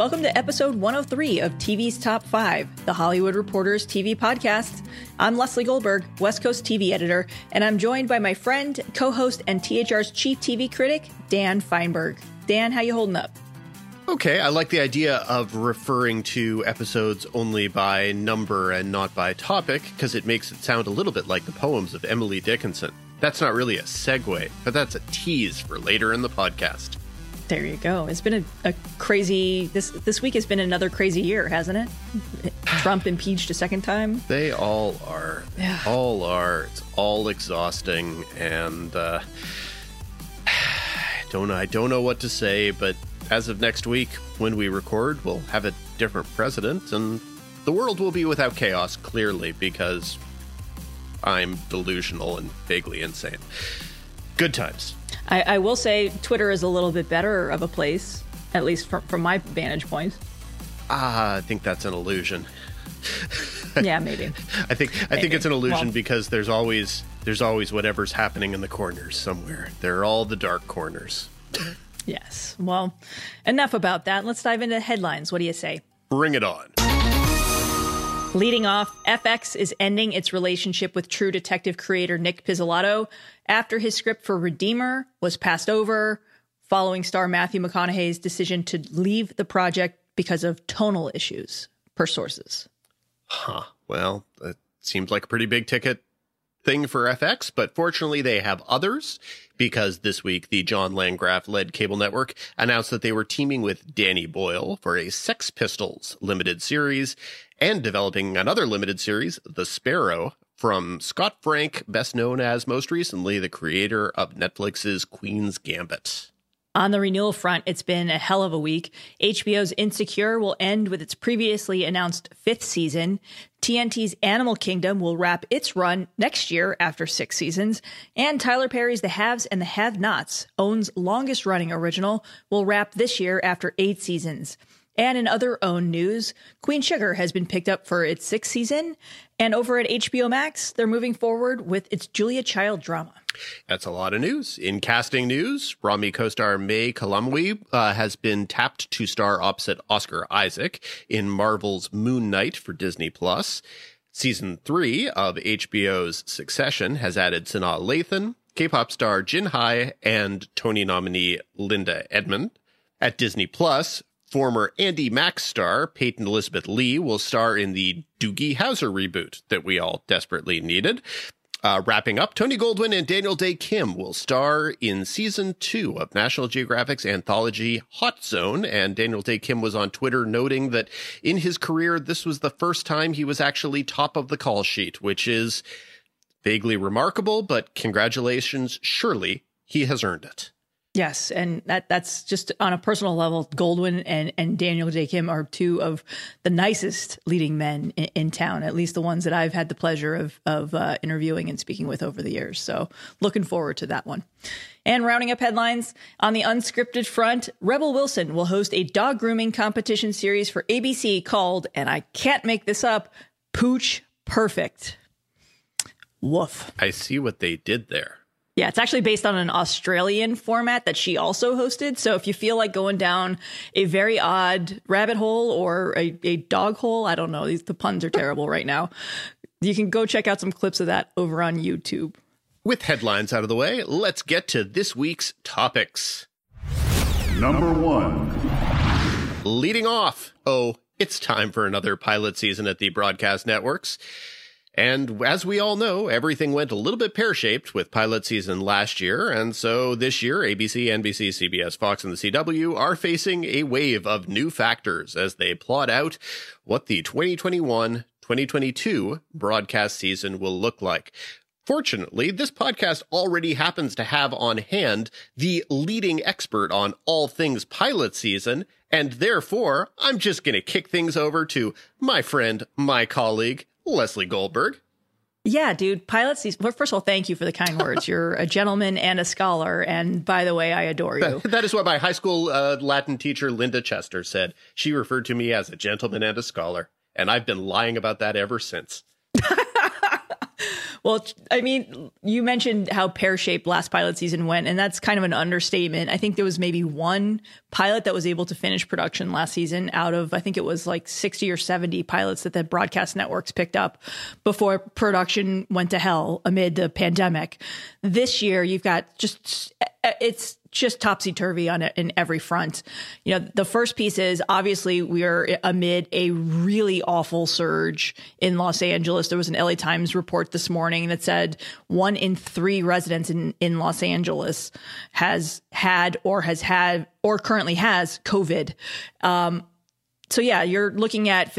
Welcome to episode 103 of TV's Top 5, the Hollywood Reporter's TV podcast. I'm Leslie Goldberg, West Coast TV editor, and I'm joined by my friend, co-host, and THR's chief TV critic, Dan Feinberg. Dan, how you holding up? Okay, I like the idea of referring to episodes only by number and not by topic, because it makes it sound a little bit like the poems of Emily Dickinson. That's not really a segue, but that's a tease for later in the podcast. There you go. It's been a crazy... This week has been another crazy year, hasn't it? Trump impeached a second time. They all are. Yeah. All are. It's all exhausting. And I don't know what to say, but as of next week, when we record, we'll have a different president, and the world will be without chaos, clearly, because I'm delusional and vaguely insane. Good times. I will say Twitter is a little bit better of a place, at least from my vantage point. I think that's an illusion. Yeah, maybe. I think it's an illusion, well, because there's always whatever's happening in the corners somewhere. They're all the dark corners. Yes. Well, enough about that. Let's dive into headlines. What do you say? Bring it on. Leading off, FX is ending its relationship with True Detective creator Nick Pizzolatto after his script for Redeemer was passed over following star Matthew McConaughey's decision to leave the project because of tonal issues, per sources. Huh. Well, that seems like a pretty big ticket thing for FX, but fortunately they have others, because this week the John Landgraf-led cable network announced that they were teaming with Danny Boyle for a Sex Pistols limited series and developing another limited series, The Sparrow, from Scott Frank, best known as, most recently, the creator of Netflix's Queen's Gambit. On the renewal front, it's been a hell of a week. HBO's Insecure will end with its previously announced 5th season. TNT's Animal Kingdom will wrap its run next year after 6 seasons. And Tyler Perry's The Haves and the Have-Nots, OWN's longest-running original, will wrap this year after 8 seasons. And in other OWN news, Queen Sugar has been picked up for its 6th season. And over at HBO Max, they're moving forward with its Julia Child drama. That's a lot of news. In casting news, Rami co-star May Calamawy has been tapped to star opposite Oscar Isaac in Marvel's Moon Knight for Disney+. Season 3 of HBO's Succession has added Sanaa Lathan, K-pop star Jin Hai, and Tony nominee Linda Edmund. At Disney+, former Andy Max star Peyton Elizabeth Lee will star in the Doogie Howser reboot that we all desperately needed. Wrapping up, Tony Goldwyn and Daniel Dae Kim will star in season 2 of National Geographic's anthology Hot Zone. And Daniel Dae Kim was on Twitter noting that in his career, this was the first time he was actually top of the call sheet, which is vaguely remarkable, but congratulations. Surely he has earned it. Yes, and that's just on a personal level. Goldwyn and Daniel Dae Kim are two of the nicest leading men in town, at least the ones that I've had the pleasure of interviewing and speaking with over the years. So looking forward to that one. And rounding up headlines on the unscripted front, Rebel Wilson will host a dog grooming competition series for ABC called, and I can't make this up, Pooch Perfect. Woof. I see what they did there. Yeah, it's actually based on an Australian format that she also hosted. So if you feel like going down a very odd rabbit hole or a dog hole, I don't know, the puns are terrible right now. You can go check out some clips of that over on YouTube. With headlines out of the way, let's get to this week's topics. Number 1. Leading off. Oh, it's time for another pilot season at the broadcast networks. And as we all know, everything went a little bit pear-shaped with pilot season last year, and so this year, ABC, NBC, CBS, Fox, and The CW are facing a wave of new factors as they plot out what the 2021-2022 broadcast season will look like. Fortunately, this podcast already happens to have on hand the leading expert on all things pilot season, and therefore, I'm just going to kick things over to my friend, my colleague, Leslie Goldberg. Yeah, dude. Pilot season. Well, first of all, thank you for the kind words. You're a gentleman and a scholar. And by the way, I adore you. That is what my high school Latin teacher, Linda Chester, said. She referred to me as a gentleman and a scholar. And I've been lying about that ever since. Well, I mean, you mentioned how pear-shaped last pilot season went, and that's kind of an understatement. I think there was maybe one pilot that was able to finish production last season out of, I think it was like 60 or 70 pilots that the broadcast networks picked up before production went to hell amid the pandemic. This year, you've got just, it's just topsy-turvy on it in every front. You know, the first piece is obviously we are amid a really awful surge in Los Angeles. There was an LA Times report this morning that said 1 in 3 residents in Los Angeles has had or currently has COVID. So, yeah, you're looking at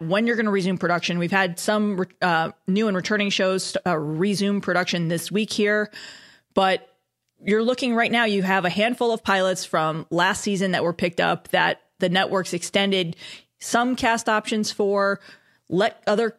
when you're going to resume production. We've had some new and returning shows resume production this week here, but you're looking right now, you have a handful of pilots from last season that were picked up that the networks extended some cast options for, let other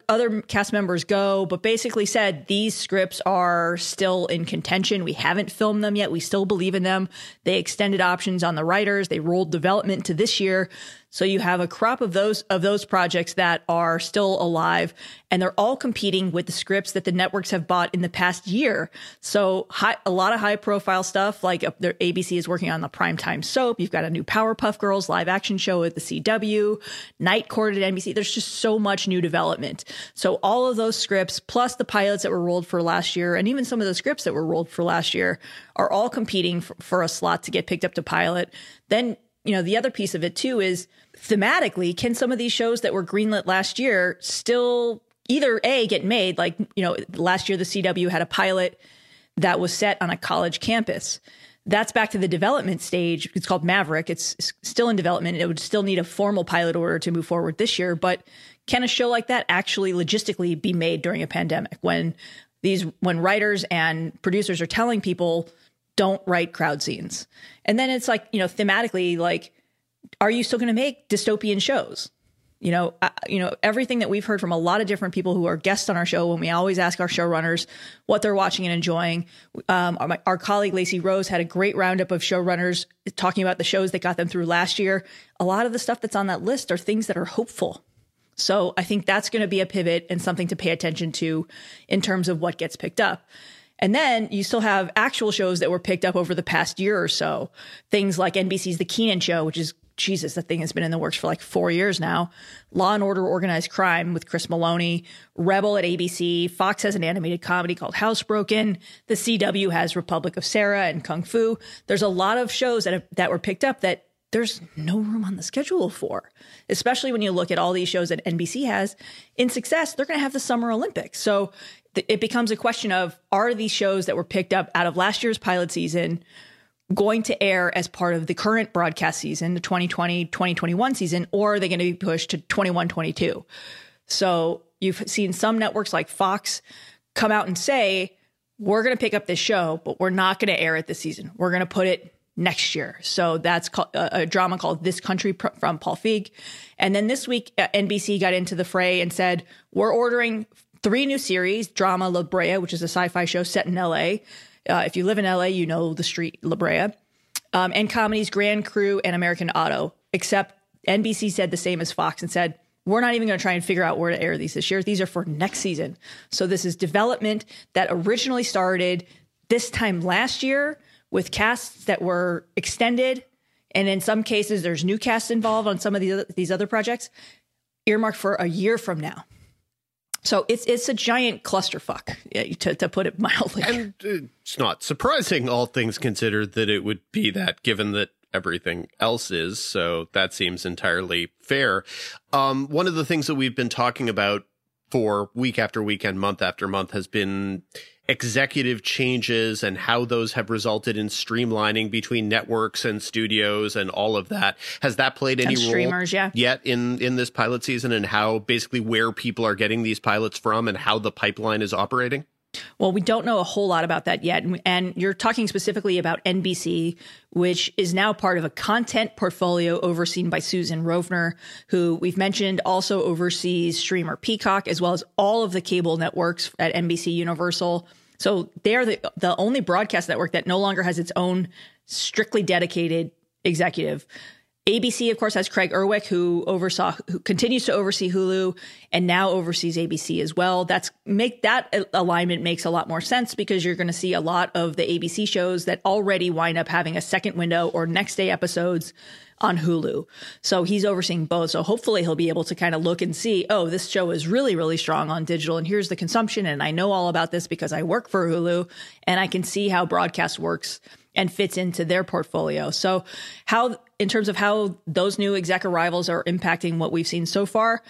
cast members go, but basically said these scripts are still in contention. We haven't filmed them yet. We still believe in them. They extended options on the writers. They rolled development to this year. So you have a crop of those projects that are still alive, and they're all competing with the scripts that the networks have bought in the past year. So a lot of high profile stuff, like their ABC is working on the primetime soap. You've got a new Powerpuff Girls live action show at the CW, Night Court at NBC. There's just so much new development. So all of those scripts, plus the pilots that were rolled for last year, and even some of the scripts that were rolled for last year, are all competing for a slot to get picked up to pilot. Then, you know, the other piece of it too is thematically, can some of these shows that were greenlit last year still either A, get made? Like, you know, last year the CW had a pilot that was set on a college campus. That's back to the development stage. It's called Maverick. It's still in development. It would still need a formal pilot order to move forward this year. But can a show like that actually logistically be made during a pandemic when writers and producers are telling people don't write crowd scenes? And then it's like, you know, thematically, like, are you still going to make dystopian shows? You know, everything that we've heard from a lot of different people who are guests on our show, when we always ask our showrunners what they're watching and enjoying. Our colleague Lacey Rose had a great roundup of showrunners talking about the shows that got them through last year. A lot of the stuff that's on that list are things that are hopeful. So I think that's going to be a pivot and something to pay attention to in terms of what gets picked up. And then you still have actual shows that were picked up over the past year or so. Things like NBC's The Kenan Show, which is, Jesus, that thing has been in the works for like 4 years now. Law and Order Organized Crime with Chris Maloney. Rebel at ABC. Fox has an animated comedy called Housebroken. The CW has Republic of Sarah and Kung Fu. There's a lot of shows that were picked up that there's no room on the schedule for, especially when you look at all these shows that NBC has in success. They're going to have the Summer Olympics. So it becomes a question of, are these shows that were picked up out of last year's pilot season going to air as part of the current broadcast season, the 2020-2021 season, or are they going to be pushed to 21-22? So you've seen some networks like Fox come out and say, we're going to pick up this show, but we're not going to air it this season. We're going to put it next year. So that's a drama called This Country from Paul Feig. And then this week, NBC got into the fray and said, we're ordering 3 new series, drama La Brea, which is a sci-fi show set in LA. If you live in LA, you know the street La Brea, and comedies Grand Crew and American Auto, except NBC said the same as Fox and said, we're not even going to try and figure out where to air these this year. These are for next season. So this is development that originally started this time last year with casts that were extended. And in some cases, there's new casts involved on some of these other projects, earmarked for a year from now. So it's a giant clusterfuck, to put it mildly. And it's not surprising, all things considered, that it would be that, given that everything else is. So that seems entirely fair. One of the things that we've been talking about for week after week and month after month has been executive changes and how those have resulted in streamlining between networks and studios and all of that. Has that played any role yet in this pilot season, and how basically where people are getting these pilots from and how the pipeline is operating? Well, we don't know a whole lot about that yet. And you're talking specifically about NBC, which is now part of a content portfolio overseen by Susan Rovner, who we've mentioned also oversees streamer Peacock, as well as all of the cable networks at NBC Universal. So they're the only broadcast network that no longer has its own strictly dedicated executive. ABC, of course, has Craig Erwick, who continues to oversee Hulu and now oversees ABC as well. That alignment makes a lot more sense because you're going to see a lot of the ABC shows that already wind up having a second window or next day episodes on Hulu. So he's overseeing both. So hopefully he'll be able to kind of look and see, oh, this show is really, really strong on digital and here's the consumption. And I know all about this because I work for Hulu and I can see how broadcast works and fits into their portfolio. So how, in terms of how those new exec arrivals are impacting what we've seen so far,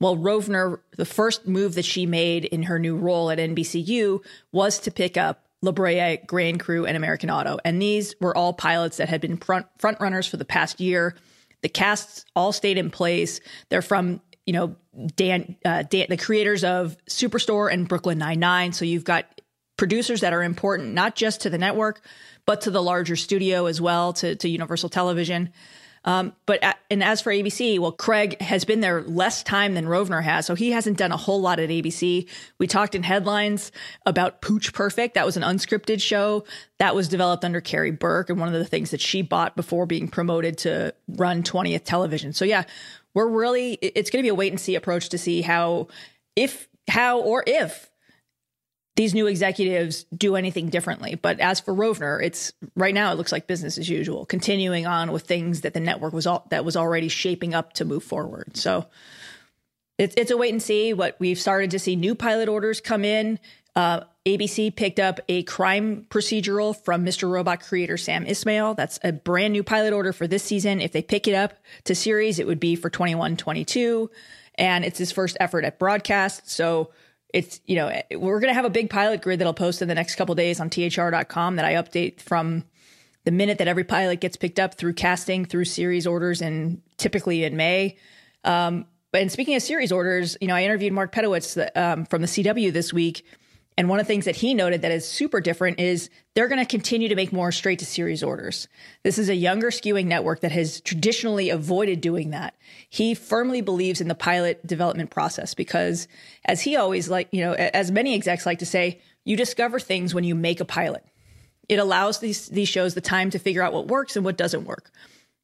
well, Rovner, the first move that she made in her new role at NBCU was to pick up La Brea, Grand Crew, and American Auto. And these were all pilots that had been front runners for the past year. The casts all stayed in place. They're from, you know, Dan, the creators of Superstore and Brooklyn Nine-Nine. So you've got producers that are important, not just to the network, but to the larger studio as well, to Universal Television. And as for ABC, well, Craig has been there less time than Rovner has, so he hasn't done a whole lot at ABC. We talked in headlines about Pooch Perfect. That was an unscripted show that was developed under Carrie Burke, and one of the things that she bought before being promoted to run 20th Television. So yeah, it's going to be a wait and see approach to see if these new executives do anything differently. But as for Rovner, it looks like business as usual, continuing on with things that the network was already shaping up to move forward. So it's a wait and see. What we've started to see new pilot orders come in. ABC picked up a crime procedural from Mr. Robot creator Sam Ismail. That's a brand new pilot order for this season. If they pick it up to series, it would be for 21-22, and it's his first effort at broadcast. So it's, you know, we're going to have a big pilot grid that'll post in the next couple of days on THR.com that I update from the minute that every pilot gets picked up through casting, through series orders, and typically in May. And speaking of series orders, you know, I interviewed Mark Pedowitz from the CW this week. And one of the things that he noted that is super different is they're going to continue to make more straight to series orders. This is a younger skewing network that has traditionally avoided doing that. He firmly believes in the pilot development process because, as he always as many execs like to say, you discover things when you make a pilot. It allows these shows the time to figure out what works and what doesn't work.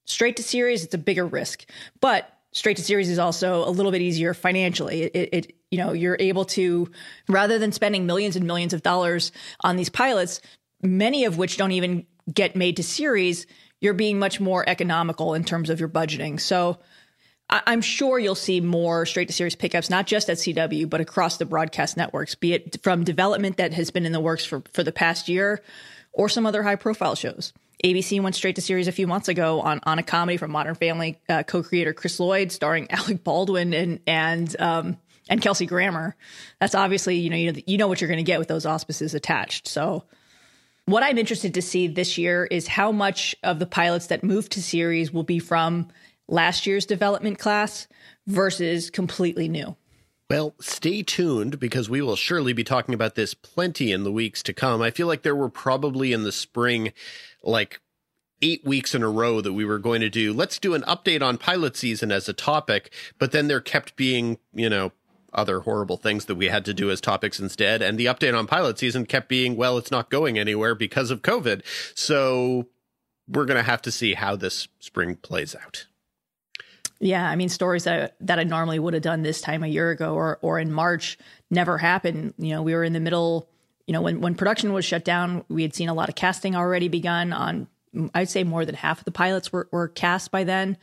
Straight to series, it's a bigger risk, but straight to series is also a little bit easier financially. You're able to, rather than spending millions and millions of dollars on these pilots, many of which don't even get made to series, you're being much more economical in terms of your budgeting. So I'm sure you'll see more straight to series pickups, not just at CW, but across the broadcast networks, be it from development that has been in the works for the past year or some other high profile shows. ABC went straight to series a few months ago on a comedy from Modern Family co-creator Chris Lloyd, starring Alec Baldwin and Kelsey Grammer. That's obviously, you know what you're going to get with those auspices attached. So what I'm interested to see this year is how much of the pilots that move to series will be from last year's development class versus completely new. Well, stay tuned because we will surely be talking about this plenty in the weeks to come. I feel like there were probably in the spring, like 8 weeks in a row that we were going to do, let's do an update on pilot season as a topic, but then there kept being, other horrible things that we had to do as topics instead. And the update on pilot season kept being, well, it's not going anywhere because of COVID. So we're going to have to see how this spring plays out. Yeah, I mean, stories that I normally would have done this time a year ago or in March never happened. You know, we were in the middle, when production was shut down, we had seen a lot of casting already begun on, I'd say more than half of the pilots were cast by then.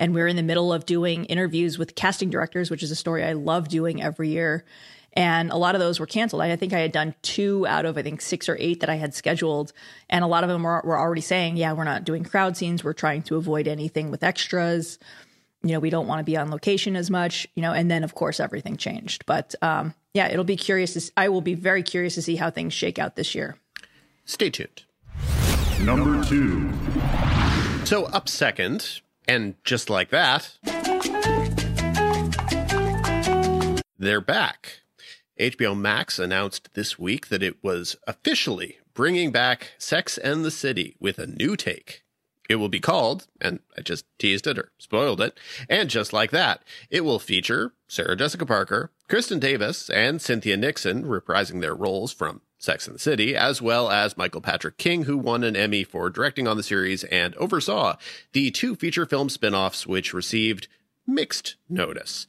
And we were in the middle of doing interviews with casting directors, which is a story I love doing every year. And a lot of those were canceled. I think I had done 2 out of, I think, 6 or 8 that I had scheduled. And a lot of them were already saying, yeah, we're not doing crowd scenes. We're trying to avoid anything with extras. We don't want to be on location as much, and then, of course, everything changed. But yeah, it'll be curious. I will be very curious to see how things shake out this year. Stay tuned. Number 2. So up second, and just like that, they're back. HBO Max announced this week that it was officially bringing back Sex and the City with a new take. It will be called, and I just teased it or spoiled it, And Just Like That. It will feature Sarah Jessica Parker, Kristen Davis, and Cynthia Nixon reprising their roles from Sex and the City, as well as Michael Patrick King, who won an Emmy for directing on the series and oversaw the two feature film spinoffs, which received mixed notice.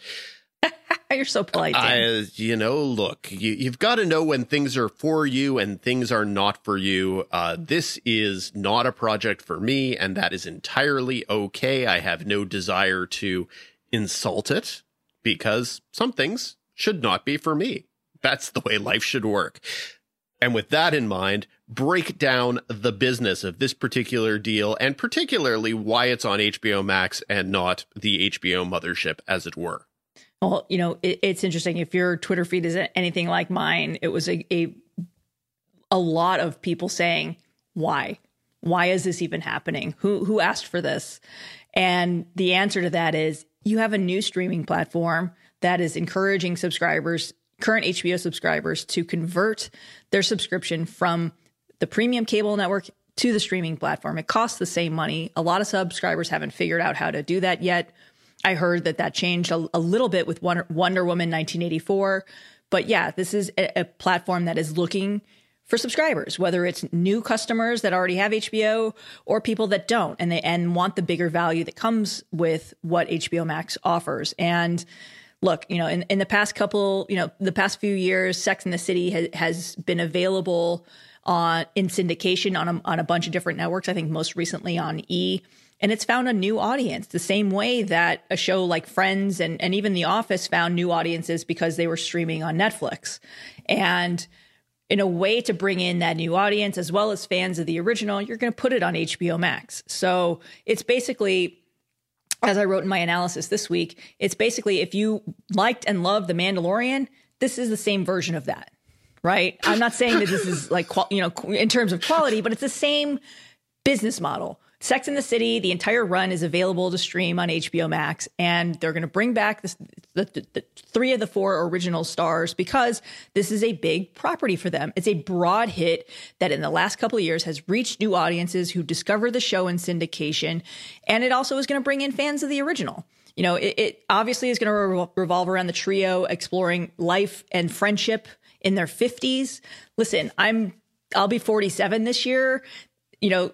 You're so polite. You know, look, you've got to know when things are for you and things are not for you. This is not a project for me, and that is entirely okay. I have no desire to insult it because some things should not be for me. That's the way life should work. And with that in mind, break down the business of this particular deal and particularly why it's on HBO Max and not the HBO mothership, as it were. Well, you know, it's interesting. If your Twitter feed is anything like mine, it was a lot of people saying, why is this even happening? Who asked for this? And the answer to that is you have a new streaming platform that is encouraging subscribers, current HBO subscribers, to convert their subscription from the premium cable network to the streaming platform. It costs the same money. A lot of subscribers haven't figured out how to do that yet. I heard that changed a little bit with Wonder Woman 1984. But yeah, this is a platform that is looking for subscribers, whether it's new customers that already have HBO or people that don't and want the bigger value that comes with what HBO Max offers. And look, you know, in the past few years, Sex and the City has been available in syndication on a bunch of different networks. I think most recently on E!, and it's found a new audience the same way that a show like Friends and even The Office found new audiences because they were streaming on Netflix. And in a way to bring in that new audience, as well as fans of the original, you're going to put it on HBO Max. So it's basically, as I wrote in my analysis this week, it's basically if you liked and loved The Mandalorian, this is the same version of that, right? I'm not saying that this is like, you know, in terms of quality, but it's the same business model. Sex and the City, the entire run is available to stream on HBO Max, and they're going to bring back the three of the four original stars because this is a big property for them. It's a broad hit that in the last couple of years has reached new audiences who discover the show in syndication, and it also is going to bring in fans of the original. You know, it obviously is going to revolve around the trio exploring life and friendship in their 50s. Listen, I'll be 47 this year. You know,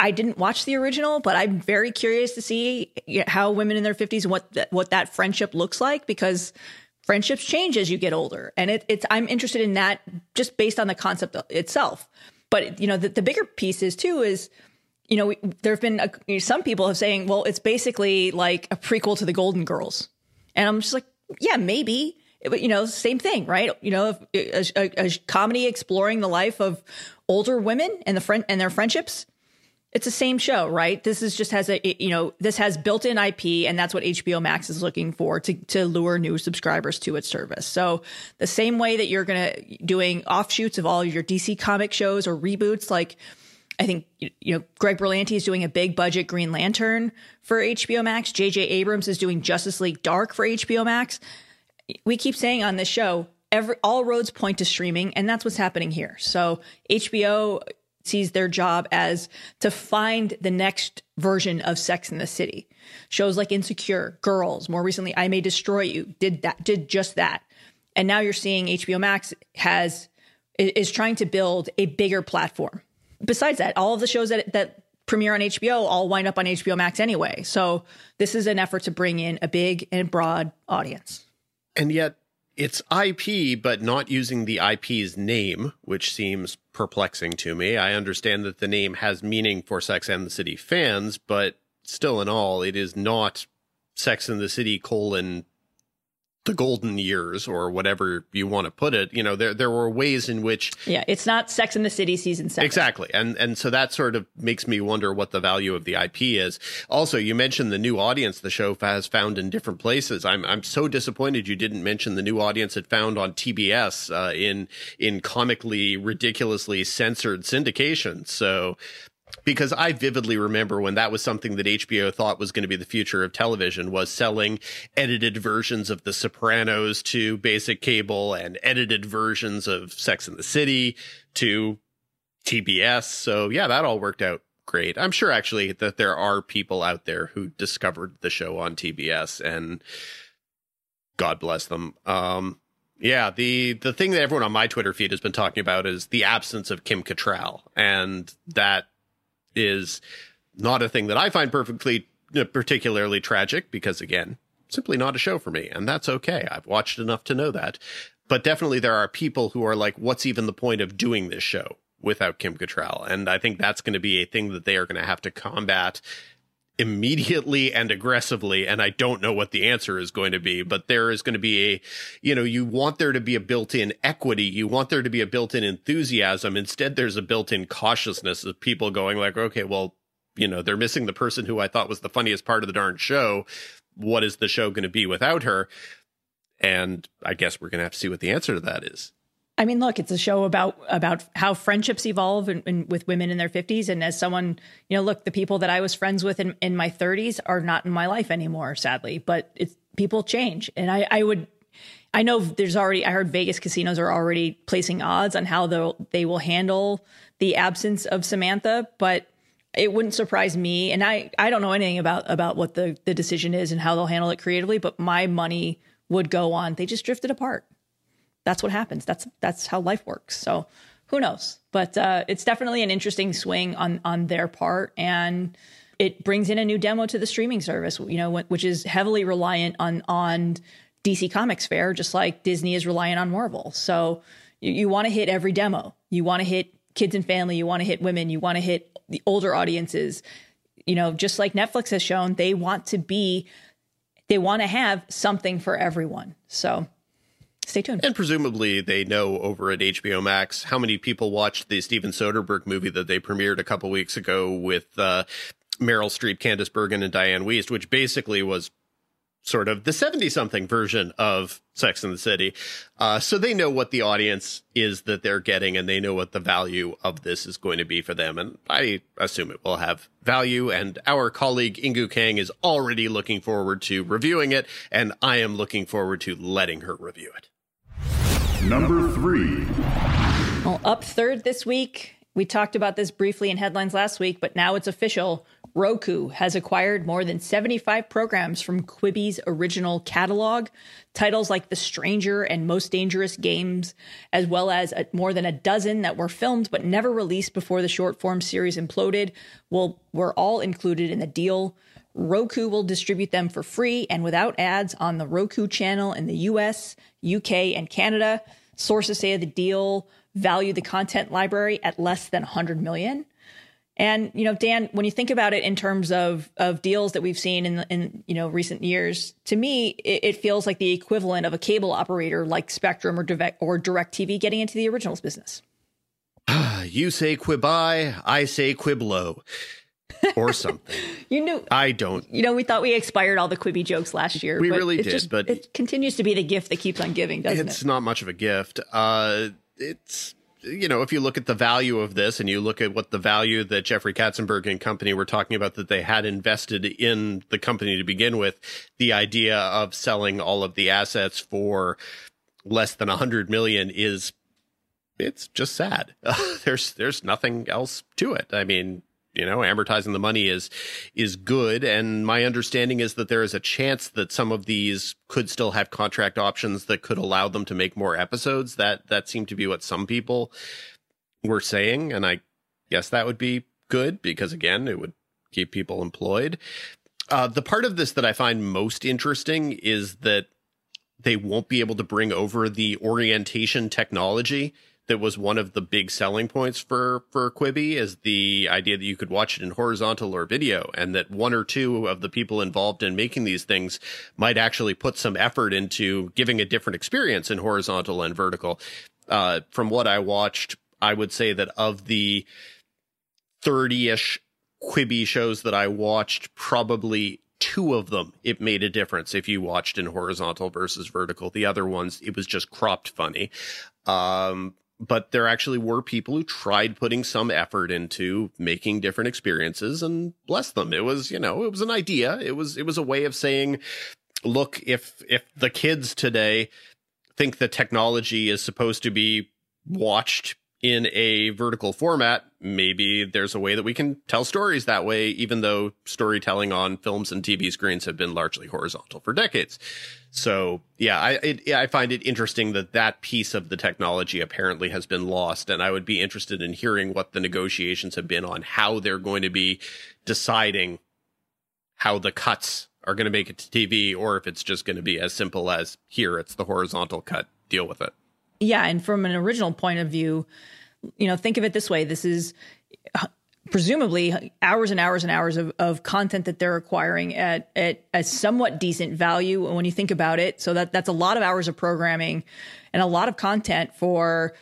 I didn't watch the original, but I'm very curious to see how women in their 50s, what that friendship looks like, because friendships change as you get older. And I'm interested in that just based on the concept itself. But, you know, the bigger piece is, too, is, you know, there have been some people have saying, well, it's basically like a prequel to the Golden Girls. And I'm just like, yeah, maybe. But, you know, same thing, right? You know, a comedy exploring the life of older women and their friendships. It's the same show, right? This is just this has built-in IP, and that's what HBO Max is looking for to lure new subscribers to its service. So the same way that you're doing offshoots of all of your DC comic shows or reboots, like I think, you know, Greg Berlanti is doing a big budget Green Lantern for HBO Max. J.J. Abrams is doing Justice League Dark for HBO Max. We keep saying on this show, all roads point to streaming, and that's what's happening here. So HBO sees their job as to find the next version of Sex and the City. Shows like Insecure, Girls, more recently, I May Destroy You, did just that. And now you're seeing HBO Max is trying to build a bigger platform. Besides that, all of the shows that premiere on HBO all wind up on HBO Max anyway. So this is an effort to bring in a big and broad audience. And yet it's IP, but not using the IP's name, which seems perplexing to me. I understand that the name has meaning for Sex and the City fans, but still in all, it is not Sex and the City : the Golden Years or whatever you want to put it. You know, there were ways in which... Yeah, it's not Sex and the City season 7. Exactly. And so that sort of makes me wonder what the value of the IP is. Also, you mentioned the new audience the show has found in different places. I'm so disappointed you didn't mention the new audience it found on TBS in comically, ridiculously censored syndication. So... Because I vividly remember when that was something that HBO thought was going to be the future of television, was selling edited versions of The Sopranos to basic cable and edited versions of Sex and the City to TBS. So, yeah, that all worked out great. I'm sure, actually, that there are people out there who discovered the show on TBS, and God bless them. Yeah, the thing that everyone on my Twitter feed has been talking about is the absence of Kim Cattrall, and that is not a thing that I find particularly tragic because, again, simply not a show for me, and that's okay. I've watched enough to know that. But definitely there are people who are like, what's even the point of doing this show without Kim Cattrall? And I think that's going to be a thing that they are going to have to combat immediately and aggressively. And I don't know what the answer is going to be, but there is going to be a, you want there to be a built-in equity. You want there to be a built-in enthusiasm. Instead, there's a built-in cautiousness of people going like, okay, well, they're missing the person who I thought was the funniest part of the darn show. What is the show going to be without her? And I guess we're going to have to see what the answer to that is. I mean, look, it's a show about how friendships evolve and with women in their 50s. And as someone, look, the people that I was friends with in my 30s are not in my life anymore, sadly. But people change. And I know I heard Vegas casinos are already placing odds on how they will handle the absence of Samantha. But it wouldn't surprise me. And I don't know anything about what the decision is and how they'll handle it creatively. But my money would go on, they just drifted apart. That's what happens. That's how life works. So who knows? But it's definitely an interesting swing on their part. And it brings in a new demo to the streaming service, which is heavily reliant on DC Comics fare, just like Disney is reliant on Marvel. So you want to hit every demo. You want to hit kids and family. You want to hit women. You want to hit the older audiences. Just like Netflix has shown, they want to have something for everyone. So stay tuned. And presumably they know over at HBO Max how many people watched the Steven Soderbergh movie that they premiered a couple weeks ago with Meryl Streep, Candice Bergen, and Diane Wiest, which basically was sort of the 70-something version of Sex and the City. So they know what the audience is that they're getting, and they know what the value of this is going to be for them. And I assume it will have value. And our colleague Ingu Kang is already looking forward to reviewing it, and I am looking forward to letting her review it. Number 3. Well, up third this week. We talked about this briefly in headlines last week, but now it's official. Roku has acquired more than 75 programs from Quibi's original catalog. Titles like The Stranger and Most Dangerous Games, as well as more than a dozen that were filmed but never released before the short-form series imploded, were all included in the deal. Roku will distribute them for free and without ads on the Roku channel in the US, UK, and Canada. Sources say the deal value the content library at less than $100 million. And, Dan, when you think about it in terms of deals that we've seen in recent years, to me, it feels like the equivalent of a cable operator like Spectrum or DirecTV getting into the originals business. You say Quibi, I say Quiblo or something. I don't. We thought we expired all the Quibi jokes last year. We really did. But it continues to be the gift that keeps on giving, doesn't it? It's not much of a gift. It's... if you look at the value of this and you look at what the value that Jeffrey Katzenberg and company were talking about that they had invested in the company to begin with, the idea of selling all of the assets for less than $100 million it's just sad. There's nothing else to it. I mean, amortizing the money is good. And my understanding is that there is a chance that some of these could still have contract options that could allow them to make more episodes. That seemed to be what some people were saying. And I guess that would be good because, again, it would keep people employed. The part of this that I find most interesting is that they won't be able to bring over the orientation technology that was one of the big selling points for Quibi, is the idea that you could watch it in horizontal or video, and that one or two of the people involved in making these things might actually put some effort into giving a different experience in horizontal and vertical. From what I watched, I would say that of the 30-ish Quibi shows that I watched, probably two of them, it made a difference if you watched in horizontal versus vertical. The other ones, it was just cropped funny. But there actually were people who tried putting some effort into making different experiences, and bless them. It was, it was an idea. It was a way of saying, look, if the kids today think that technology is supposed to be watched in a vertical format, maybe there's a way that we can tell stories that way, even though storytelling on films and TV screens have been largely horizontal for decades. So, yeah, I find it interesting that that piece of the technology apparently has been lost. And I would be interested in hearing what the negotiations have been on how they're going to be deciding how the cuts are going to make it to TV, or if it's just going to be as simple as here, it's the horizontal cut, deal with it. Yeah. And from an original point of view, you know, think of it this way. This is presumably hours and hours and hours of content that they're acquiring at a somewhat decent value when you think about it. So that's a lot of hours of programming and a lot of content for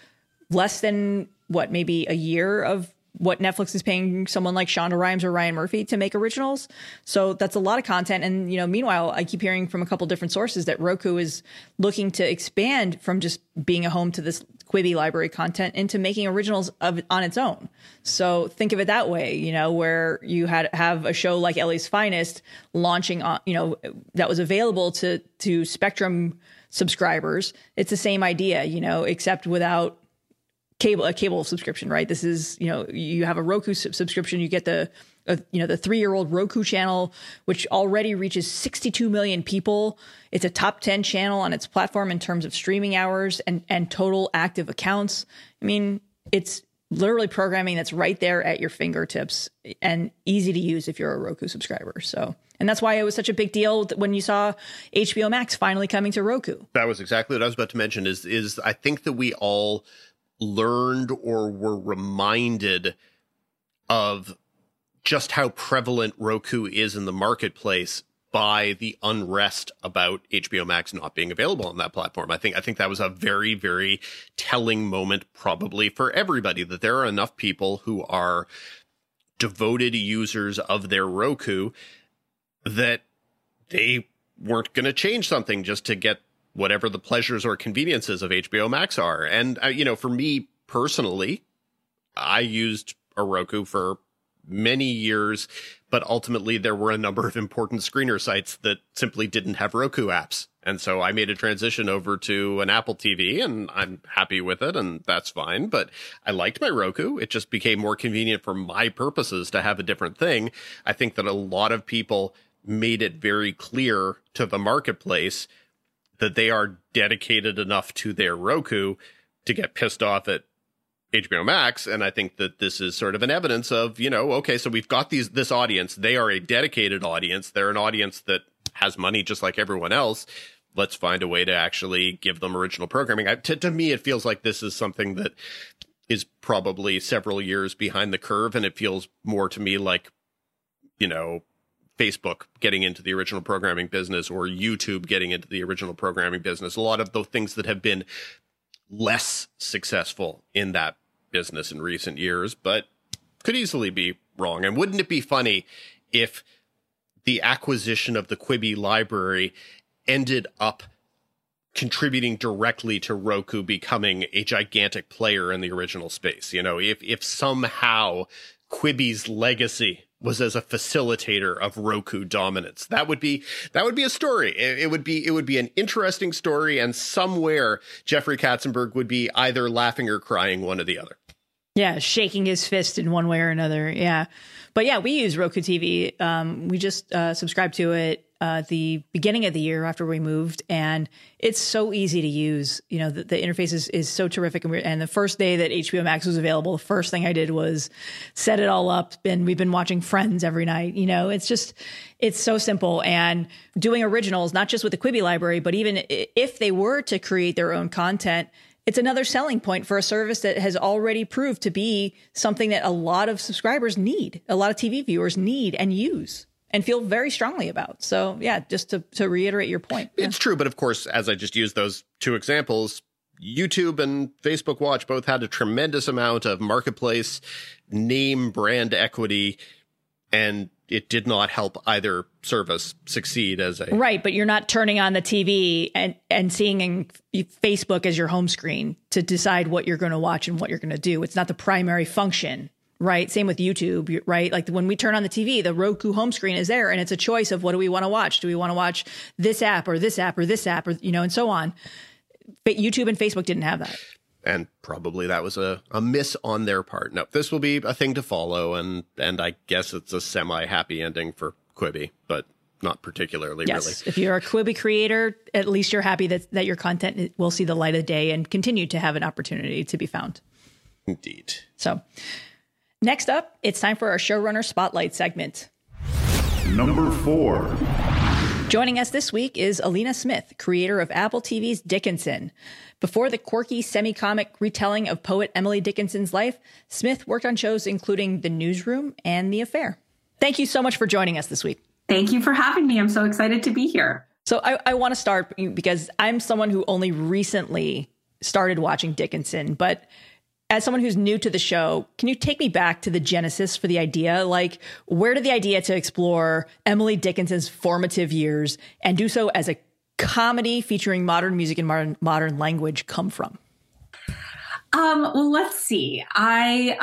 less than what, maybe a year of what Netflix is paying someone like Shonda Rhimes or Ryan Murphy to make originals. So that's a lot of content. And, you know, meanwhile, I keep hearing from a couple different sources that Roku is looking to expand from just being a home to this Quibi library content into making originals on its own. So think of it that way, you know, where you have a show like LA's Finest launching on, you know, that was available to Spectrum subscribers. It's the same idea, you know, except without a cable subscription, right? This is, you know, you have a Roku subscription, you get the 3-year-old Roku channel, which already reaches 62 million people. It's a top 10 channel on its platform in terms of streaming hours and total active accounts. I mean, it's literally programming that's right there at your fingertips and easy to use if you're a Roku subscriber. So, and that's why it was such a big deal when you saw HBO Max finally coming to Roku. That was exactly what I was about to mention is I think that we all learned or were reminded of just how prevalent Roku is in the marketplace by the unrest about HBO Max not being available on that platform. I think that was a very, very telling moment, probably for everybody, that there are enough people who are devoted users of their Roku that they weren't going to change something just to get whatever the pleasures or conveniences of HBO Max are. And, you know, for me personally, I used a Roku for many years, but ultimately there were a number of important screener sites that simply didn't have Roku apps. And so I made a transition over to an Apple TV, and I'm happy with it, and that's fine. But I liked my Roku. It just became more convenient for my purposes to have a different thing. I think that a lot of people made it very clear to the marketplace that they are dedicated enough to their Roku to get pissed off at HBO Max. And I think that this is sort of an evidence of, you know, okay, so we've got this audience. They are a dedicated audience. They're an audience that has money just like everyone else. Let's find a way to actually give them original programming. To me, it feels like this is something that is probably several years behind the curve. And it feels more to me like, you know, Facebook getting into the original programming business, or YouTube getting into the original programming business. A lot of the things that have been less successful in that business in recent years, but could easily be wrong. And wouldn't it be funny if the acquisition of the Quibi library ended up contributing directly to Roku becoming a gigantic player in the original space? You know, if somehow Quibi's legacy was as a facilitator of Roku dominance. That would be a story. It would be an interesting story, and somewhere Jeffrey Katzenberg would be either laughing or crying, one or the other. Yeah, shaking his fist in one way or another. Yeah. But yeah, we use Roku TV. We just subscribed to it the beginning of the year after we moved, and it's so easy to use. You know, the interface is so terrific. And the first day that HBO Max was available, the first thing I did was set it all up, and we've been watching Friends every night. You know, it's so simple. And doing originals, not just with the Quibi library, but even if they were to create their own content, it's another selling point for a service that has already proved to be something that a lot of subscribers need, a lot of TV viewers need and use and feel very strongly about. So, yeah, just to reiterate your point. It's true. But of course, as I just used those two examples, YouTube and Facebook Watch both had a tremendous amount of marketplace name brand equity, and it did not help either service succeed as a... Right, but you're not turning on the TV and seeing Facebook as your home screen to decide what you're going to watch and what you're going to do. It's not the primary function. Right. Same with YouTube. Right. Like when we turn on the TV, the Roku home screen is there, and it's a choice of what do we want to watch? Do we want to watch this app or this app or this app, or, you know, and so on. But YouTube and Facebook didn't have that. And probably that was a miss on their part. No, this will be a thing to follow, and I guess it's a semi-happy ending for Quibi, but not particularly, yes, really. If you're a Quibi creator, at least you're happy that your content will see the light of day and continue to have an opportunity to be found. Indeed. So next up, it's time for our Showrunner Spotlight segment. Number 4. Joining us this week is Alina Smith, creator of Apple TV's Dickinson. Before the quirky, semi-comic retelling of poet Emily Dickinson's life, Smith worked on shows including The Newsroom and The Affair. Thank you so much for joining us this week. Thank you for having me. I'm so excited to be here. So I want to start because I'm someone who only recently started watching Dickinson, but as someone who's new to the show, can you take me back to the genesis for the idea? Like, where did the idea to explore Emily Dickinson's formative years and do so as a comedy featuring modern music and modern language come from? Well, let's see. I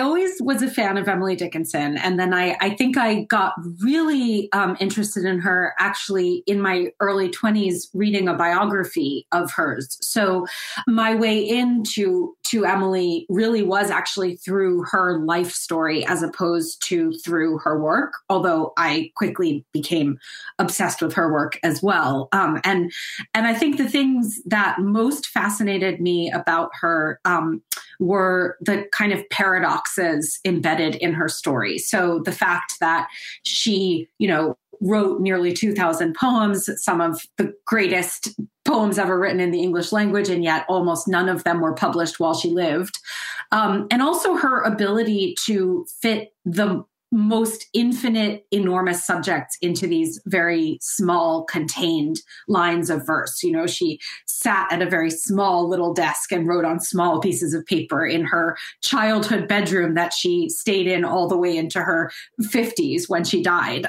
always was a fan of Emily Dickinson. And then I think I got really interested in her actually in my early 20s reading a biography of hers. So my way into Emily really was actually through her life story as opposed to through her work, although I quickly became obsessed with her work as well. And I think the things that most fascinated me about her were the kind of paradoxes embedded in her story. So the fact that she, wrote nearly 2,000 poems, some of the greatest poems ever written in the English language, and yet almost none of them were published while she lived. And also her ability to fit the most infinite, enormous subjects into these very small, contained lines of verse. She sat at a very small little desk and wrote on small pieces of paper in her childhood bedroom that she stayed in all the way into her 50s when she died.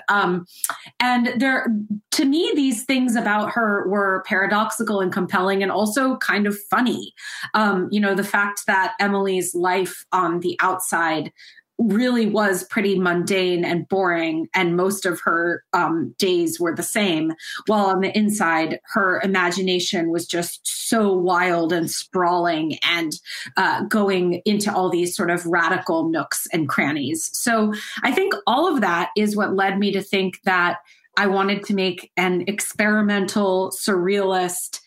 To me, these things about her were paradoxical and compelling and also kind of funny. The fact that Emily's life on the outside really was pretty mundane and boring, and most of her days were the same, while on the inside, her imagination was just so wild and sprawling and going into all these sort of radical nooks and crannies. So I think all of that is what led me to think that I wanted to make an experimental, surrealist,